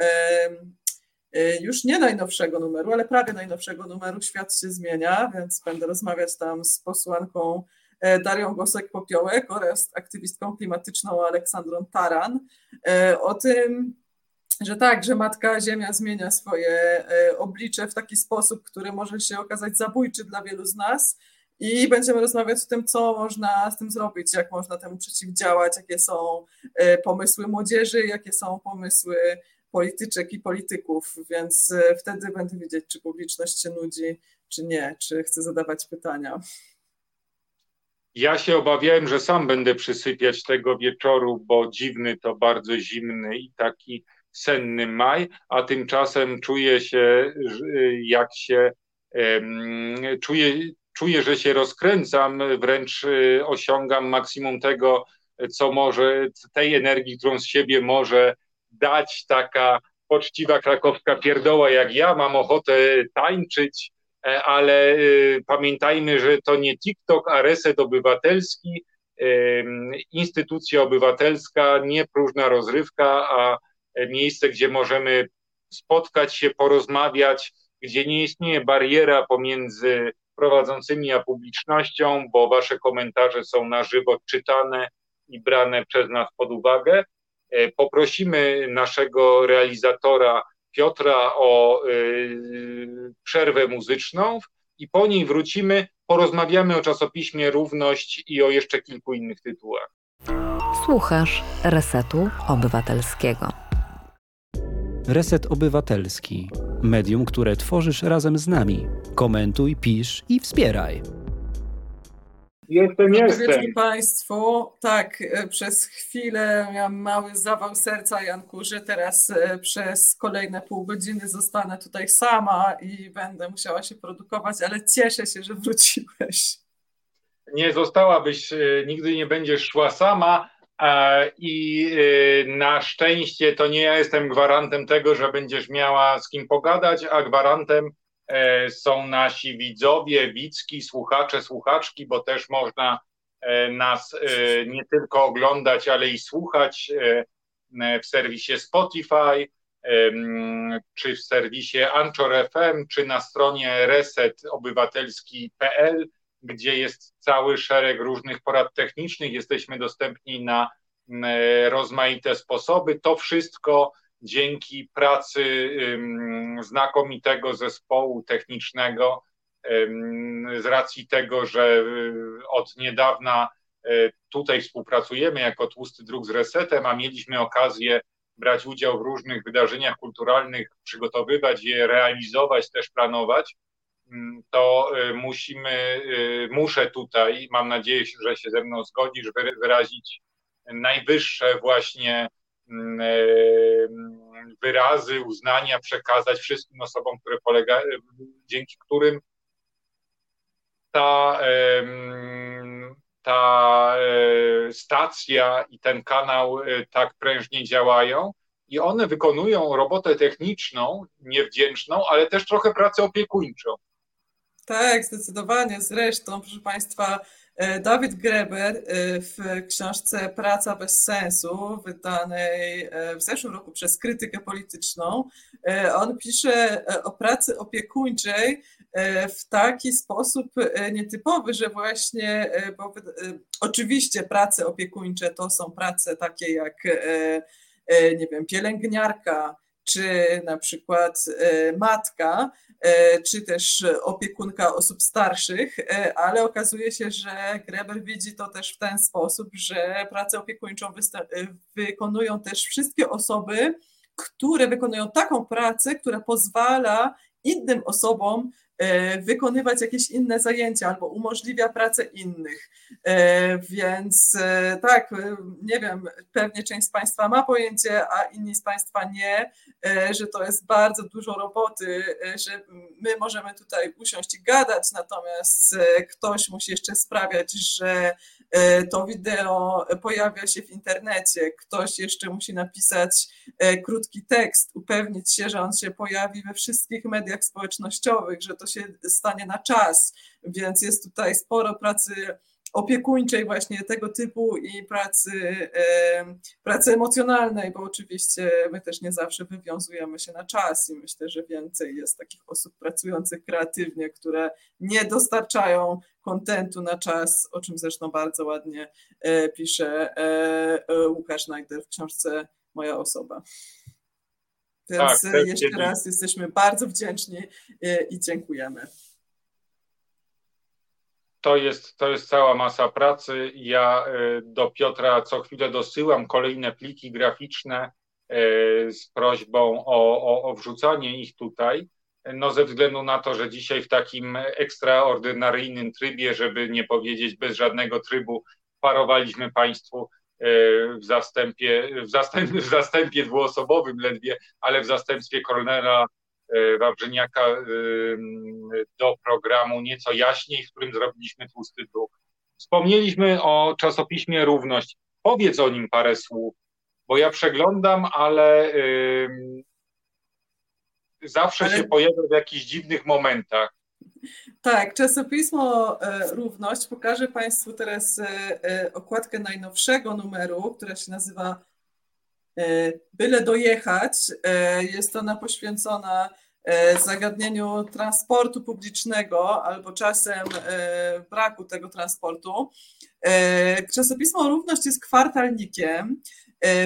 już nie najnowszego numeru, ale prawie najnowszego numeru Świat się zmienia, więc będę rozmawiać tam z posłanką Darią Gosek-Popiołek oraz aktywistką klimatyczną Aleksandrą Taran o tym, że tak, że Matka Ziemia zmienia swoje oblicze w taki sposób, który może się okazać zabójczy dla wielu z nas i będziemy rozmawiać o tym, co można z tym zrobić, jak można temu przeciwdziałać, jakie są pomysły młodzieży, jakie są pomysły polityczek i polityków, więc wtedy będę wiedzieć, czy publiczność się nudzi, czy nie, czy chce zadawać pytania. Ja się obawiałem, że sam będę przysypiać tego wieczoru, bo dziwny to bardzo zimny i taki senny maj, a tymczasem czuję się, jak się Czuję, czuję, że się rozkręcam, wręcz osiągam maksimum tego, co może, tej energii, którą z siebie może dać taka poczciwa krakowska pierdoła jak ja. Mam ochotę tańczyć, ale pamiętajmy, że to nie TikTok, a Reset Obywatelski, instytucja obywatelska, nie próżna rozrywka, a miejsce, gdzie możemy spotkać się, porozmawiać, gdzie nie istnieje bariera pomiędzy prowadzącymi a publicznością, bo wasze komentarze są na żywo czytane i brane przez nas pod uwagę. Poprosimy naszego realizatora Piotra o y, przerwę muzyczną i po niej wrócimy, porozmawiamy o czasopiśmie Równość i o jeszcze kilku innych tytułach. Słuchasz Resetu Obywatelskiego. Reset Obywatelski. Medium, które tworzysz razem z nami. Komentuj, pisz i wspieraj. Jestem, jestem. Państwu, tak, przez chwilę miałam mały zawał serca, Janku, że teraz przez kolejne pół godziny zostanę tutaj sama i będę musiała się produkować, ale cieszę się, że wróciłeś. Nie zostałabyś, nigdy nie będziesz szła sama i na szczęście to nie ja jestem gwarantem tego, że będziesz miała z kim pogadać, a gwarantem są nasi widzowie, widzki, słuchacze, słuchaczki, bo też można nas nie tylko oglądać, ale i słuchać w serwisie Spotify, czy w serwisie Anchor F M, czy na stronie reset obywatelski kropka p l, gdzie jest cały szereg różnych porad technicznych. Jesteśmy dostępni na rozmaite sposoby. To wszystko dzięki pracy znakomitego zespołu technicznego, z racji tego, że od niedawna tutaj współpracujemy jako Tłusty Druk z Resetem, a mieliśmy okazję brać udział w różnych wydarzeniach kulturalnych, przygotowywać je, realizować, też planować, to musimy, muszę tutaj, mam nadzieję, że się ze mną zgodzisz, wyrazić najwyższe właśnie wyrazy uznania przekazać wszystkim osobom, które polega, dzięki którym ta, ta stacja i ten kanał tak prężnie działają i one wykonują robotę techniczną, niewdzięczną, ale też trochę pracę opiekuńczą. Tak, zdecydowanie. Zresztą, proszę Państwa, Dawid Greber w książce Praca bez sensu, wydanej w zeszłym roku przez Krytykę Polityczną, on pisze o pracy opiekuńczej w taki sposób nietypowy, że właśnie, bo oczywiście prace opiekuńcze to są prace takie jak, nie wiem, pielęgniarka, czy na przykład matka, czy też opiekunka osób starszych, ale okazuje się, że Greber widzi to też w ten sposób, że pracę opiekuńczą wykonują też wszystkie osoby, które wykonują taką pracę, która pozwala innym osobom wykonywać jakieś inne zajęcia albo umożliwia pracę innych. Więc tak, nie wiem, pewnie część z Państwa ma pojęcie, a inni z Państwa nie, że to jest bardzo dużo roboty, że my możemy tutaj usiąść i gadać, natomiast ktoś musi jeszcze sprawiać, że to wideo pojawia się w internecie, ktoś jeszcze musi napisać krótki tekst, upewnić się, że on się pojawi we wszystkich mediach społecznościowych, że to się stanie na czas, więc jest tutaj sporo pracy opiekuńczej właśnie tego typu i pracy, pracy emocjonalnej, bo oczywiście my też nie zawsze wywiązujemy się na czas i myślę, że więcej jest takich osób pracujących kreatywnie, które nie dostarczają kontentu na czas, o czym zresztą bardzo ładnie pisze Łukasz Najder w książce Moja osoba. Więc tak, jeszcze dziękuję. Raz jesteśmy bardzo wdzięczni i dziękujemy. To jest, to jest cała masa pracy. Ja do Piotra co chwilę dosyłam kolejne pliki graficzne z prośbą o, o, o wrzucanie ich tutaj. No ze względu na to, że dzisiaj w takim ekstraordynaryjnym trybie, żeby nie powiedzieć bez żadnego trybu, parowaliśmy Państwu w zastępie, w zastępie, w zastępie dwuosobowym ledwie, ale w zastępstwie Kornela Wawrzyniaka do programu Nieco jaśniej, w którym zrobiliśmy Tłusty Druk. Wspomnieliśmy o czasopiśmie Równość. Powiedz o nim parę słów, bo ja przeglądam, ale yy, zawsze ale... się pojawia w jakichś dziwnych momentach. Tak, czasopismo Równość. Pokażę Państwu teraz okładkę najnowszego numeru, która się nazywa Byle dojechać. Jest ona poświęcona zagadnieniu transportu publicznego albo czasem braku tego transportu. Czasopismo Równość jest kwartalnikiem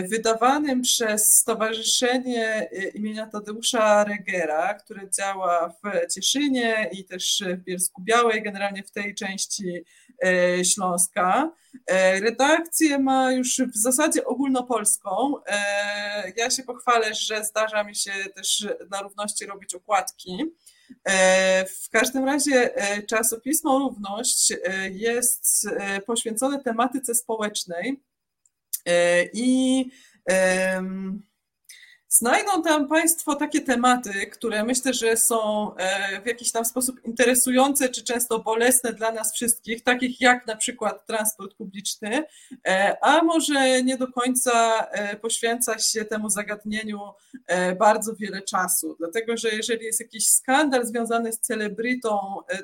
wydawanym przez Stowarzyszenie imienia Tadeusza Regera, które działa w Cieszynie i też w Bielsku Białej, generalnie w tej części Śląska. Redakcję ma już w zasadzie ogólnopolską. Ja się pochwalę, że zdarza mi się też na Równości robić okładki. W każdym razie czasopismo Równość jest poświęcone tematyce społecznej i znajdą tam Państwo takie tematy, które myślę, że są w jakiś tam sposób interesujące czy często bolesne dla nas wszystkich, takich jak na przykład transport publiczny, a może nie do końca poświęca się temu zagadnieniu bardzo wiele czasu, dlatego że jeżeli jest jakiś skandal związany z celebrytą,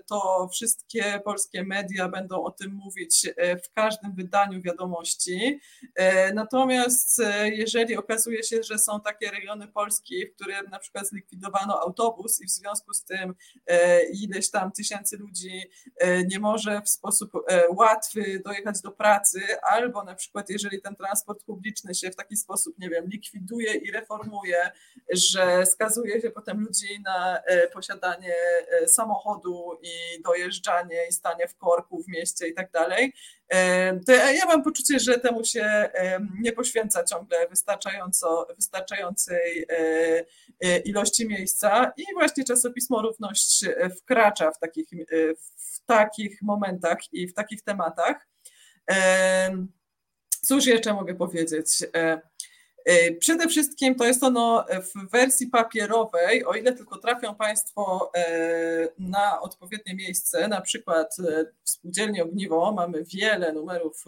to wszystkie polskie media będą o tym mówić w każdym wydaniu wiadomości, natomiast jeżeli okazuje się, że są takie regiony Polski, w którym na przykład zlikwidowano autobus i w związku z tym ileś tam tysięcy ludzi nie może w sposób łatwy dojechać do pracy, albo na przykład jeżeli ten transport publiczny się w taki sposób, nie wiem, likwiduje i reformuje, że skazuje się potem ludzi na posiadanie samochodu i dojeżdżanie i stanie w korku w mieście i tak dalej, to ja mam poczucie, że temu się nie poświęca ciągle wystarczająco, wystarczającej ilości miejsca i właśnie czasopismo Równość wkracza w takich, w takich momentach i w takich tematach. Cóż jeszcze mogę powiedzieć? Przede wszystkim to jest ono w wersji papierowej, o ile tylko trafią Państwo na odpowiednie miejsce, na przykład w Spółdzielni Ogniwo mamy wiele numerów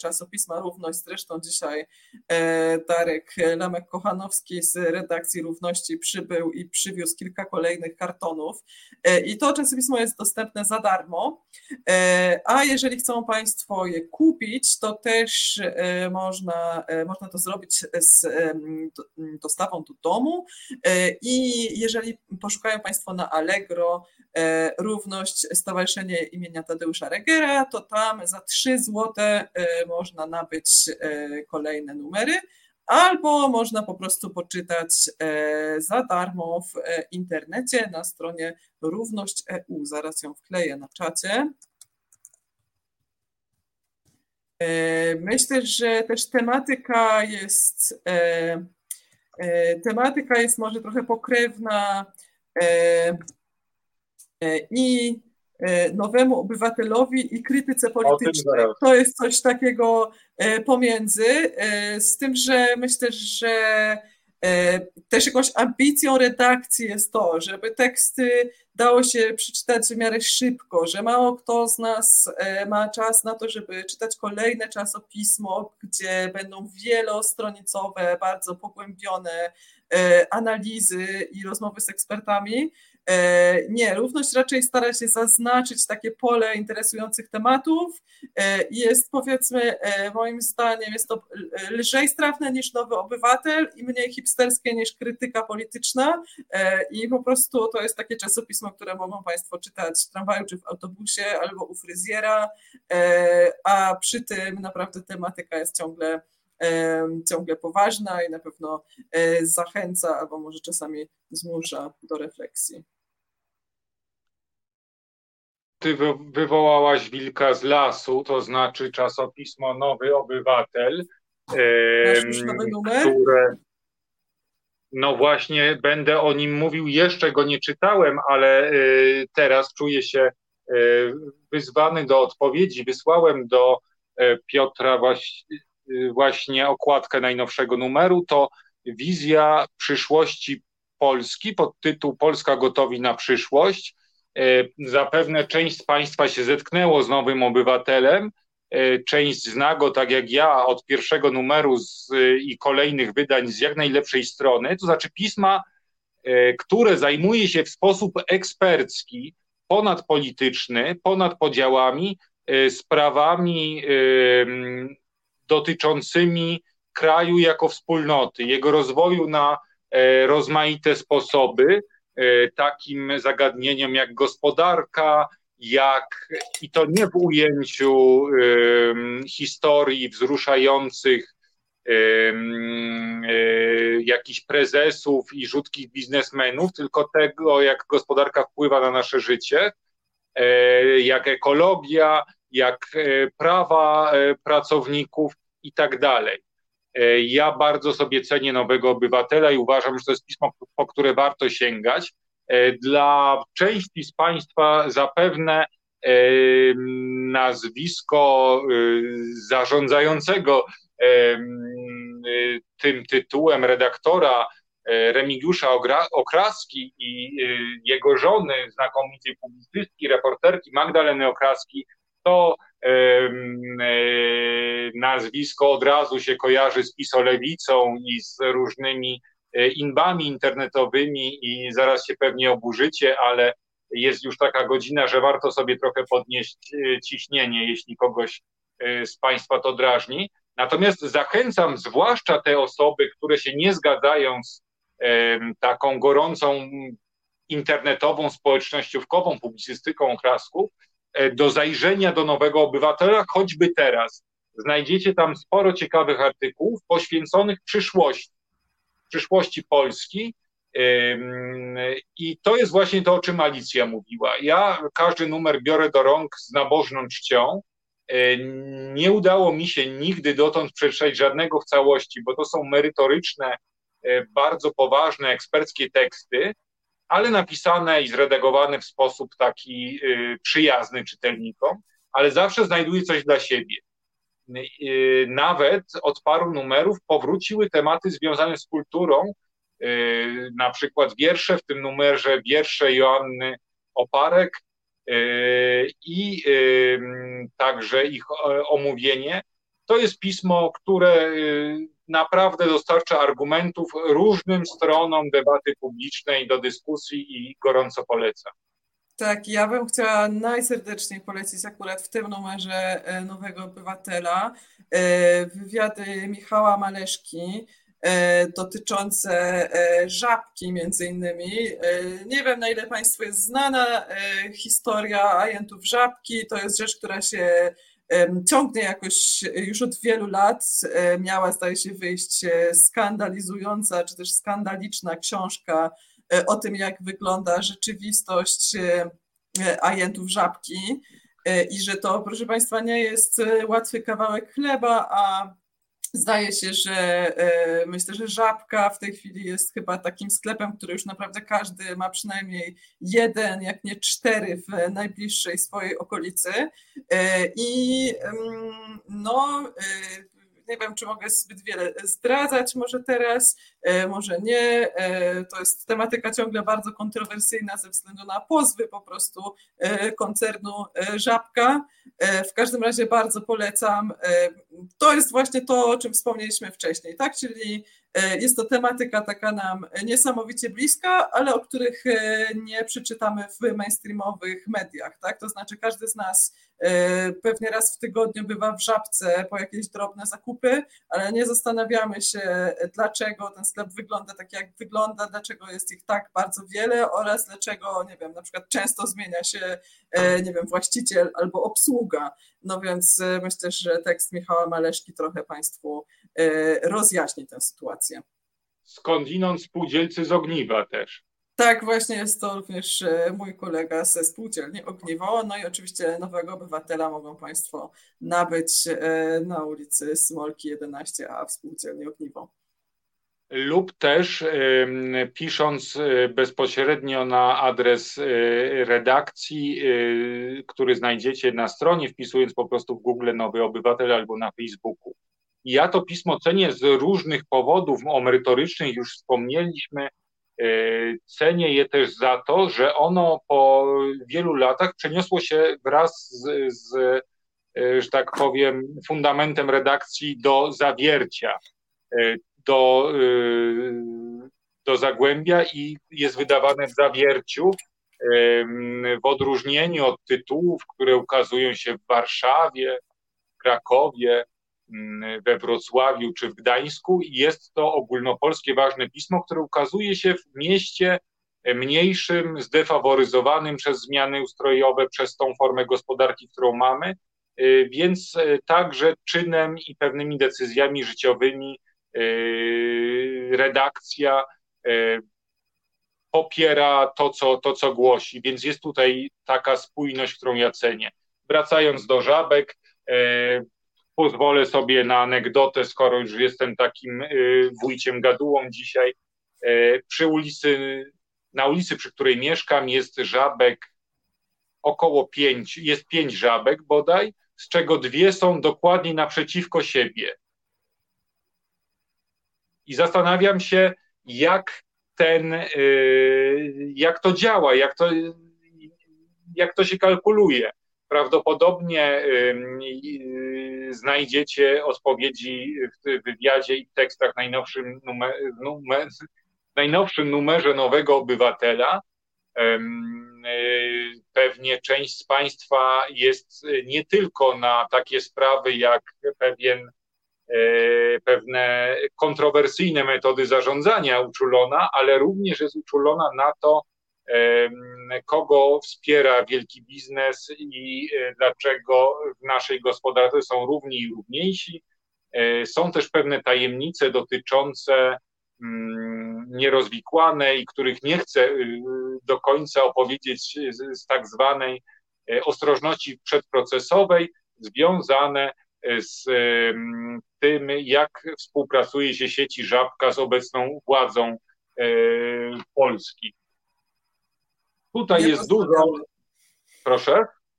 czasopisma Równość, zresztą dzisiaj Darek Lamek-Kochanowski z redakcji Równości przybył i przywiózł kilka kolejnych kartonów i to czasopismo jest dostępne za darmo, a jeżeli chcą Państwo je kupić, to też można, można to zrobić z z dostawą do domu i jeżeli poszukają Państwo na Allegro Równość Stowarzyszenie imienia Tadeusza Regera, to tam za trzy złote można nabyć kolejne numery albo można po prostu poczytać za darmo w internecie na stronie równość kropka e u. Zaraz ją wkleję na czacie. Myślę, że też tematyka jest, tematyka jest może trochę pokrewna i Nowemu Obywatelowi i krytyce politycznej. To jest coś takiego pomiędzy, z tym, że myślę, że też jakąś ambicją redakcji jest to, żeby teksty dało się przeczytać w miarę szybko, że mało kto z nas ma czas na to, żeby czytać kolejne czasopismo, gdzie będą wielostronicowe, bardzo pogłębione analizy i rozmowy z ekspertami. Nie, Równość raczej stara się zaznaczyć takie pole interesujących tematów. Jest, powiedzmy, moim zdaniem jest to lżej strawne niż Nowy Obywatel i mniej hipsterskie niż krytyka polityczna i po prostu to jest takie czasopismo, które mogą Państwo czytać w tramwaju czy w autobusie albo u fryzjera, a przy tym naprawdę tematyka jest ciągle, ciągle poważna i na pewno zachęca albo może czasami zmusza do refleksji. Ty wywołałaś wilka z lasu, to znaczy czasopismo Nowy Obywatel, które, no właśnie będę o nim mówił, jeszcze go nie czytałem, ale teraz czuję się wyzwany do odpowiedzi. Wysłałem do Piotra właśnie okładkę najnowszego numeru, to wizja przyszłości Polski pod tytuł Polska gotowi na przyszłość. Zapewne część z Państwa się zetknęło z Nowym Obywatelem, część zna go tak jak ja od pierwszego numeru z, i kolejnych wydań z jak najlepszej strony, to znaczy pisma, które zajmuje się w sposób ekspercki, ponadpolityczny, ponad podziałami, sprawami dotyczącymi kraju jako wspólnoty, jego rozwoju na rozmaite sposoby, takim zagadnieniom jak gospodarka, jak i to nie w ujęciu y, historii wzruszających y, y, jakichś prezesów i rzutkich biznesmenów, tylko tego, jak gospodarka wpływa na nasze życie, y, jak ekologia, jak y, prawa y, pracowników i tak dalej. Y, ja bardzo sobie cenię Nowego Obywatela i uważam, że to jest pismo, po które warto sięgać. Dla części z Państwa zapewne nazwisko zarządzającego tym tytułem redaktora Remigiusza Okraski i jego żony, znakomitej publicystki, reporterki Magdaleny Okraski, to nazwisko od razu się kojarzy z pisolewicą i z różnymi inbami internetowymi i zaraz się pewnie oburzycie, ale jest już taka godzina, że warto sobie trochę podnieść ciśnienie, jeśli kogoś z Państwa to drażni. Natomiast zachęcam zwłaszcza te osoby, które się nie zgadzają z taką gorącą internetową, społecznościówkową publicystyką Okrasków, do zajrzenia do Nowego Obywatela, choćby teraz. Znajdziecie tam sporo ciekawych artykułów poświęconych przyszłości. przyszłości Polski i to jest właśnie to, o czym Alicja mówiła. Ja każdy numer biorę do rąk z nabożną czcią. Nie udało mi się nigdy dotąd przeczytać żadnego w całości, bo to są merytoryczne, bardzo poważne, eksperckie teksty, ale napisane i zredagowane w sposób taki przyjazny czytelnikom, ale zawsze znajduję coś dla siebie. Nawet od paru numerów powróciły tematy związane z kulturą, na przykład wiersze, w tym numerze wiersze Joanny Oparek i także ich omówienie. To jest pismo, które naprawdę dostarcza argumentów różnym stronom debaty publicznej do dyskusji i gorąco polecam. Tak, ja bym chciała najserdeczniej polecić akurat w tym numerze Nowego Obywatela wywiady Michała Maleszki dotyczące Żabki między innymi. Nie wiem, na ile Państwu jest znana historia agentów Żabki. To jest rzecz, która się ciągnie jakoś już od wielu lat. Miała, zdaje się, wyjść skandalizująca czy też skandaliczna książka o tym, jak wygląda rzeczywistość agentów Żabki i że to, proszę Państwa, nie jest łatwy kawałek chleba, a zdaje się, że myślę, że Żabka w tej chwili jest chyba takim sklepem, który już naprawdę każdy ma przynajmniej jeden, jak nie cztery w najbliższej swojej okolicy i no... Nie wiem, czy mogę zbyt wiele zdradzać może teraz, może nie. To jest tematyka ciągle bardzo kontrowersyjna ze względu na pozwy po prostu koncernu Żabka. W każdym razie bardzo polecam. To jest właśnie to, o czym wspomnieliśmy wcześniej, tak? Czyli jest to tematyka taka nam niesamowicie bliska, ale o których nie przeczytamy w mainstreamowych mediach, tak? To znaczy każdy z nas pewnie raz w tygodniu bywa w Żabce po jakieś drobne zakupy, ale nie zastanawiamy się, dlaczego ten sklep wygląda tak, jak wygląda, dlaczego jest ich tak bardzo wiele oraz dlaczego, nie wiem, na przykład często zmienia się, nie wiem, właściciel albo obsługa. No więc myślę, że tekst Michała Maleszki trochę Państwu rozjaśni tę sytuację. Skądinąd spółdzielcy z Ogniwa też. Tak, właśnie jest to również mój kolega ze Spółdzielni Ogniwo. No i oczywiście Nowego Obywatela mogą Państwo nabyć na ulicy Smolki jedenaście A w Spółdzielni Ogniwo. Lub też pisząc bezpośrednio na adres redakcji, który znajdziecie na stronie, wpisując po prostu w Google Nowy Obywatel albo na Facebooku. Ja to pismo cenię z różnych powodów, o merytorycznych już wspomnieliśmy, Cenię je też za to, że ono po wielu latach przeniosło się wraz z, z że tak powiem, fundamentem redakcji do zawiercia, do, do Zagłębia i jest wydawane w zawierciu, w odróżnieniu od tytułów, które ukazują się w Warszawie, Krakowie, we Wrocławiu czy w Gdańsku. Jest to ogólnopolskie ważne pismo, które ukazuje się w mieście mniejszym, zdefaworyzowanym przez zmiany ustrojowe, przez tą formę gospodarki, którą mamy, więc także czynem i pewnymi decyzjami życiowymi redakcja popiera to, co, to, co głosi, więc jest tutaj taka spójność, którą ja cenię. Wracając do Żabek, pozwolę sobie na anegdotę, skoro już jestem takim wujciem gadułą dzisiaj. Przy ulicy, na ulicy, przy której mieszkam, jest żabek około pięć, jest pięć żabek bodaj, z czego dwie są dokładnie naprzeciwko siebie. I zastanawiam się, jak ten, jak to działa, jak to, jak to się kalkuluje. Prawdopodobnie znajdziecie odpowiedzi w wywiadzie i tekstach w najnowszym, numer, numer, w najnowszym numerze Nowego Obywatela. Pewnie część z Państwa jest nie tylko na takie sprawy jak pewien, pewne kontrowersyjne metody zarządzania uczulona, ale również jest uczulona na to, kogo wspiera wielki biznes i dlaczego w naszej gospodarce są równi i równiejsi. Są też pewne tajemnice dotyczące nierozwikłane i których nie chcę do końca opowiedzieć z tak zwanej ostrożności przedprocesowej, związane z tym, jak współpracuje się sieci Żabka z obecną władzą Polski. Tutaj nie jest dużo... Proszę?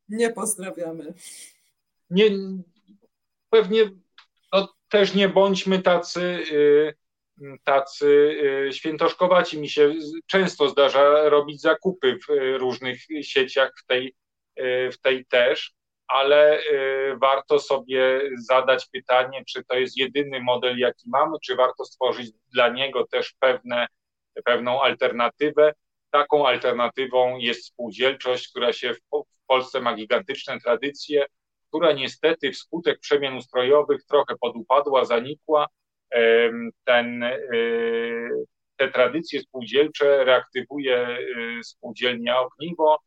Nie pozdrawiamy. Nie, pewnie no, też nie bądźmy tacy, tacy świętoszkowaci. Mi się często zdarza robić zakupy w różnych sieciach, w tej, w tej też, ale warto sobie zadać pytanie, czy to jest jedyny model, jaki mamy, czy warto stworzyć dla niego też pewne, pewną alternatywę. Taką alternatywą jest spółdzielczość, która się w Polsce ma gigantyczne tradycje, która niestety wskutek przemian ustrojowych trochę podupadła, zanikła. Ten, te tradycje spółdzielcze reaktywuje Spółdzielnia Ogniwo,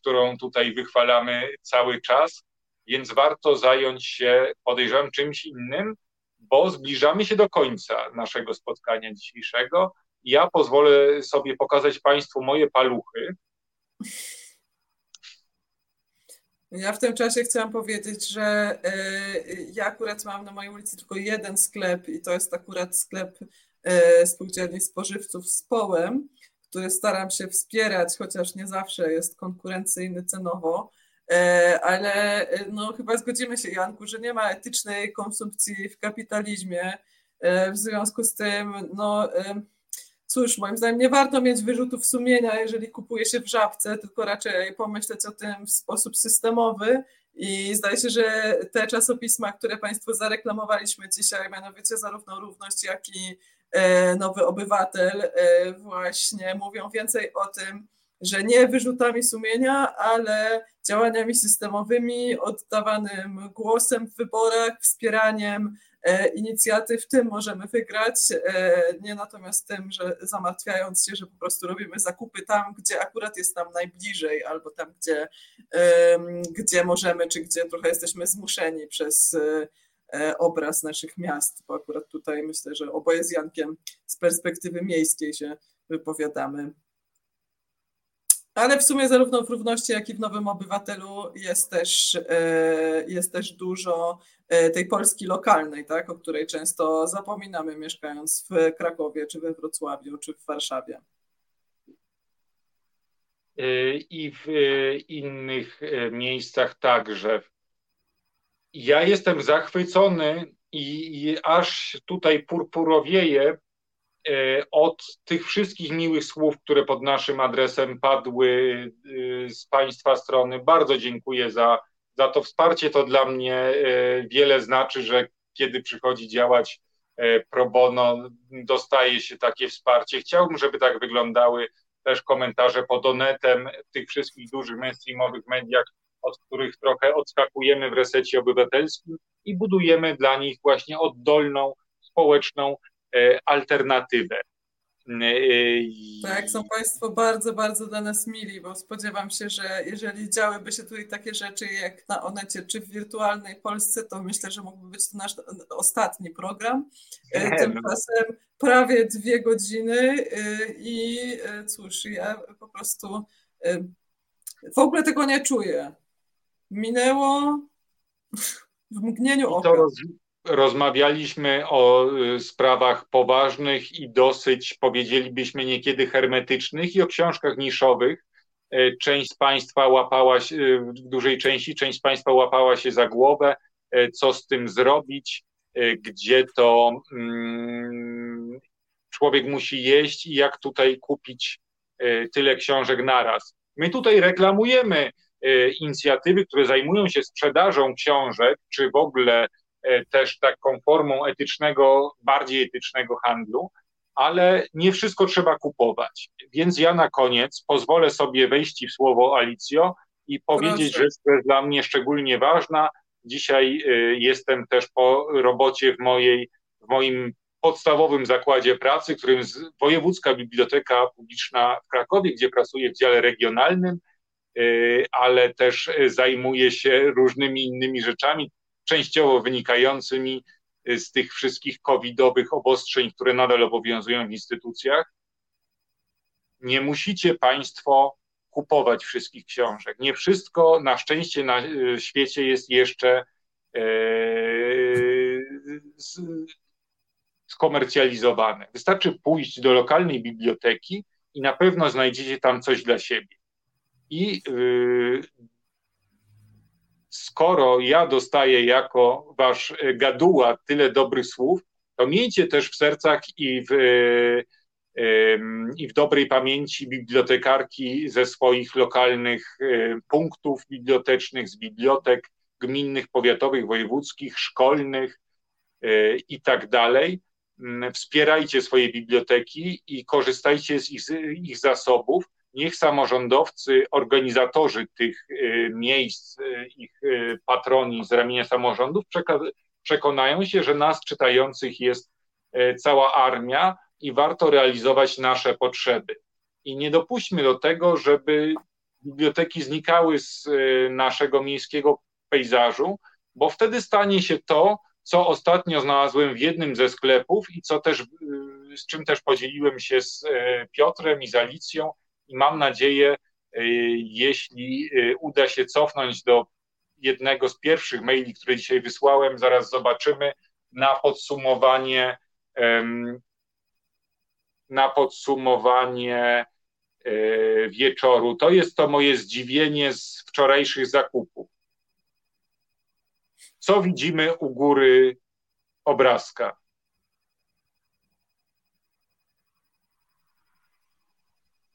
którą tutaj wychwalamy cały czas, więc warto zająć się, podejrzewam, czymś innym, bo zbliżamy się do końca naszego spotkania dzisiejszego. Ja pozwolę sobie pokazać Państwu moje paluchy. Ja w tym czasie chciałam powiedzieć, że ja akurat mam na mojej ulicy tylko jeden sklep i to jest akurat sklep Spółdzielni Spożywców z Połem, który staram się wspierać, chociaż nie zawsze jest konkurencyjny cenowo, ale no chyba zgodzimy się, Janku, że nie ma etycznej konsumpcji w kapitalizmie. W związku z tym no... Cóż, moim zdaniem nie warto mieć wyrzutów sumienia, jeżeli kupuje się w Żabce, tylko raczej pomyśleć o tym w sposób systemowy i zdaje się, że te czasopisma, które Państwu zareklamowaliśmy dzisiaj, mianowicie zarówno Równość, jak i Nowy Obywatel, właśnie mówią więcej o tym, że nie wyrzutami sumienia, ale działaniami systemowymi, oddawanym głosem w wyborach, wspieraniem inicjatyw, tym możemy wygrać, nie natomiast tym, że zamartwiając się, że po prostu robimy zakupy tam, gdzie akurat jest nam najbliżej, albo tam, gdzie, gdzie możemy, czy gdzie trochę jesteśmy zmuszeni przez obraz naszych miast, bo akurat tutaj myślę, że oboje z Jankiem z perspektywy miejskiej się wypowiadamy. Ale w sumie zarówno w Równości, jak i w Nowym Obywatelu jest też, jest też dużo tej Polski lokalnej, tak, o której często zapominamy, mieszkając w Krakowie, czy we Wrocławiu, czy w Warszawie. I w innych miejscach także. Ja jestem zachwycony i, i aż tutaj purpurowieję od tych wszystkich miłych słów, które pod naszym adresem padły z Państwa strony, bardzo dziękuję za, za to wsparcie. To dla mnie wiele znaczy, że kiedy przychodzi działać pro bono, dostaje się takie wsparcie. Chciałbym, żeby tak wyglądały też komentarze pod Onetem w tych wszystkich dużych mainstreamowych mediach, od których trochę odskakujemy w Resecie Obywatelskim i budujemy dla nich właśnie oddolną, społeczną alternatywę. Tak, są Państwo bardzo, bardzo dla nas mili, bo spodziewam się, że jeżeli działyby się tutaj takie rzeczy jak na Onecie czy w wirtualnej Polsce, to myślę, że mógłby być to nasz ostatni program. Nie, Tymczasem no. prawie dwie godziny i cóż, ja po prostu w ogóle tego nie czuję. Minęło w mgnieniu oka. Rozmawialiśmy o sprawach poważnych i dosyć, powiedzielibyśmy, niekiedy hermetycznych, i o książkach niszowych. Część z Państwa łapała się, w dużej części część z Państwa łapała się za głowę, co z tym zrobić, gdzie to mm, człowiek musi jeść i jak tutaj kupić tyle książek naraz. My tutaj reklamujemy inicjatywy, które zajmują się sprzedażą książek, czy w ogóle też taką formą etycznego, bardziej etycznego handlu, ale nie wszystko trzeba kupować. Więc ja na koniec pozwolę sobie wejść w słowo, Alicjo, i powiedzieć, Proszę. że jest dla mnie szczególnie ważna. Dzisiaj jestem też po robocie w mojej, w moim podstawowym zakładzie pracy, którym Wojewódzka Biblioteka Publiczna w Krakowie, gdzie pracuję w dziale regionalnym, ale też zajmuję się różnymi innymi rzeczami, częściowo wynikającymi z tych wszystkich covidowych obostrzeń, które nadal obowiązują w instytucjach. Nie musicie Państwo kupować wszystkich książek. Nie wszystko na szczęście na świecie jest jeszcze skomercjalizowane. Wystarczy pójść do lokalnej biblioteki i na pewno znajdziecie tam coś dla siebie. I skoro ja dostaję jako wasz gaduła tyle dobrych słów, to miejcie też w sercach i w, i w dobrej pamięci bibliotekarki ze swoich lokalnych punktów bibliotecznych, z bibliotek gminnych, powiatowych, wojewódzkich, szkolnych i tak dalej. Wspierajcie swoje biblioteki i korzystajcie z ich, ich zasobów. Niech samorządowcy, organizatorzy tych miejsc, ich patroni z ramienia samorządów przekonają się, że nas czytających jest cała armia i warto realizować nasze potrzeby. I nie dopuśćmy do tego, żeby biblioteki znikały z naszego miejskiego pejzażu, bo wtedy stanie się to, co ostatnio znalazłem w jednym ze sklepów i co też, z czym też podzieliłem się z Piotrem i z Alicją. I mam nadzieję, jeśli uda się cofnąć do jednego z pierwszych maili, które dzisiaj wysłałem, zaraz zobaczymy, na podsumowanie, na podsumowanie wieczoru. To jest to moje zdziwienie z wczorajszych zakupów. Co widzimy u góry obrazka?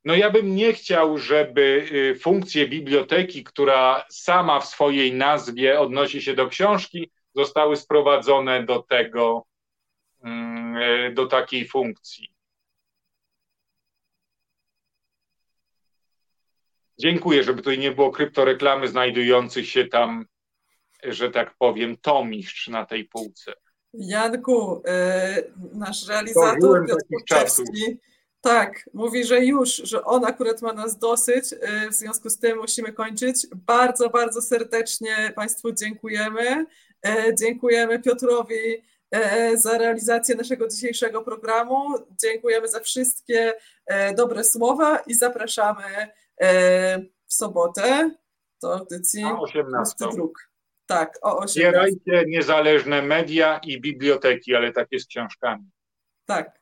No ja bym nie chciał, żeby funkcje biblioteki, która sama w swojej nazwie odnosi się do książki, zostały sprowadzone do tego, do takiej funkcji. Dziękuję, żeby tutaj nie było kryptoreklamy znajdujących się tam, że tak powiem, tomiszcz na tej półce. Janku, yy, nasz realizator Piotr Kurczewski. Tak, mówi, że już, że on akurat ma nas dosyć, w związku z tym musimy kończyć. Bardzo, bardzo serdecznie Państwu dziękujemy. Dziękujemy Piotrowi za realizację naszego dzisiejszego programu. Dziękujemy za wszystkie dobre słowa i zapraszamy w sobotę do audycji Tłusty Druk. Tak, o osiemnastej. Wspierajcie niezależne media i biblioteki, ale takie z książkami. Tak.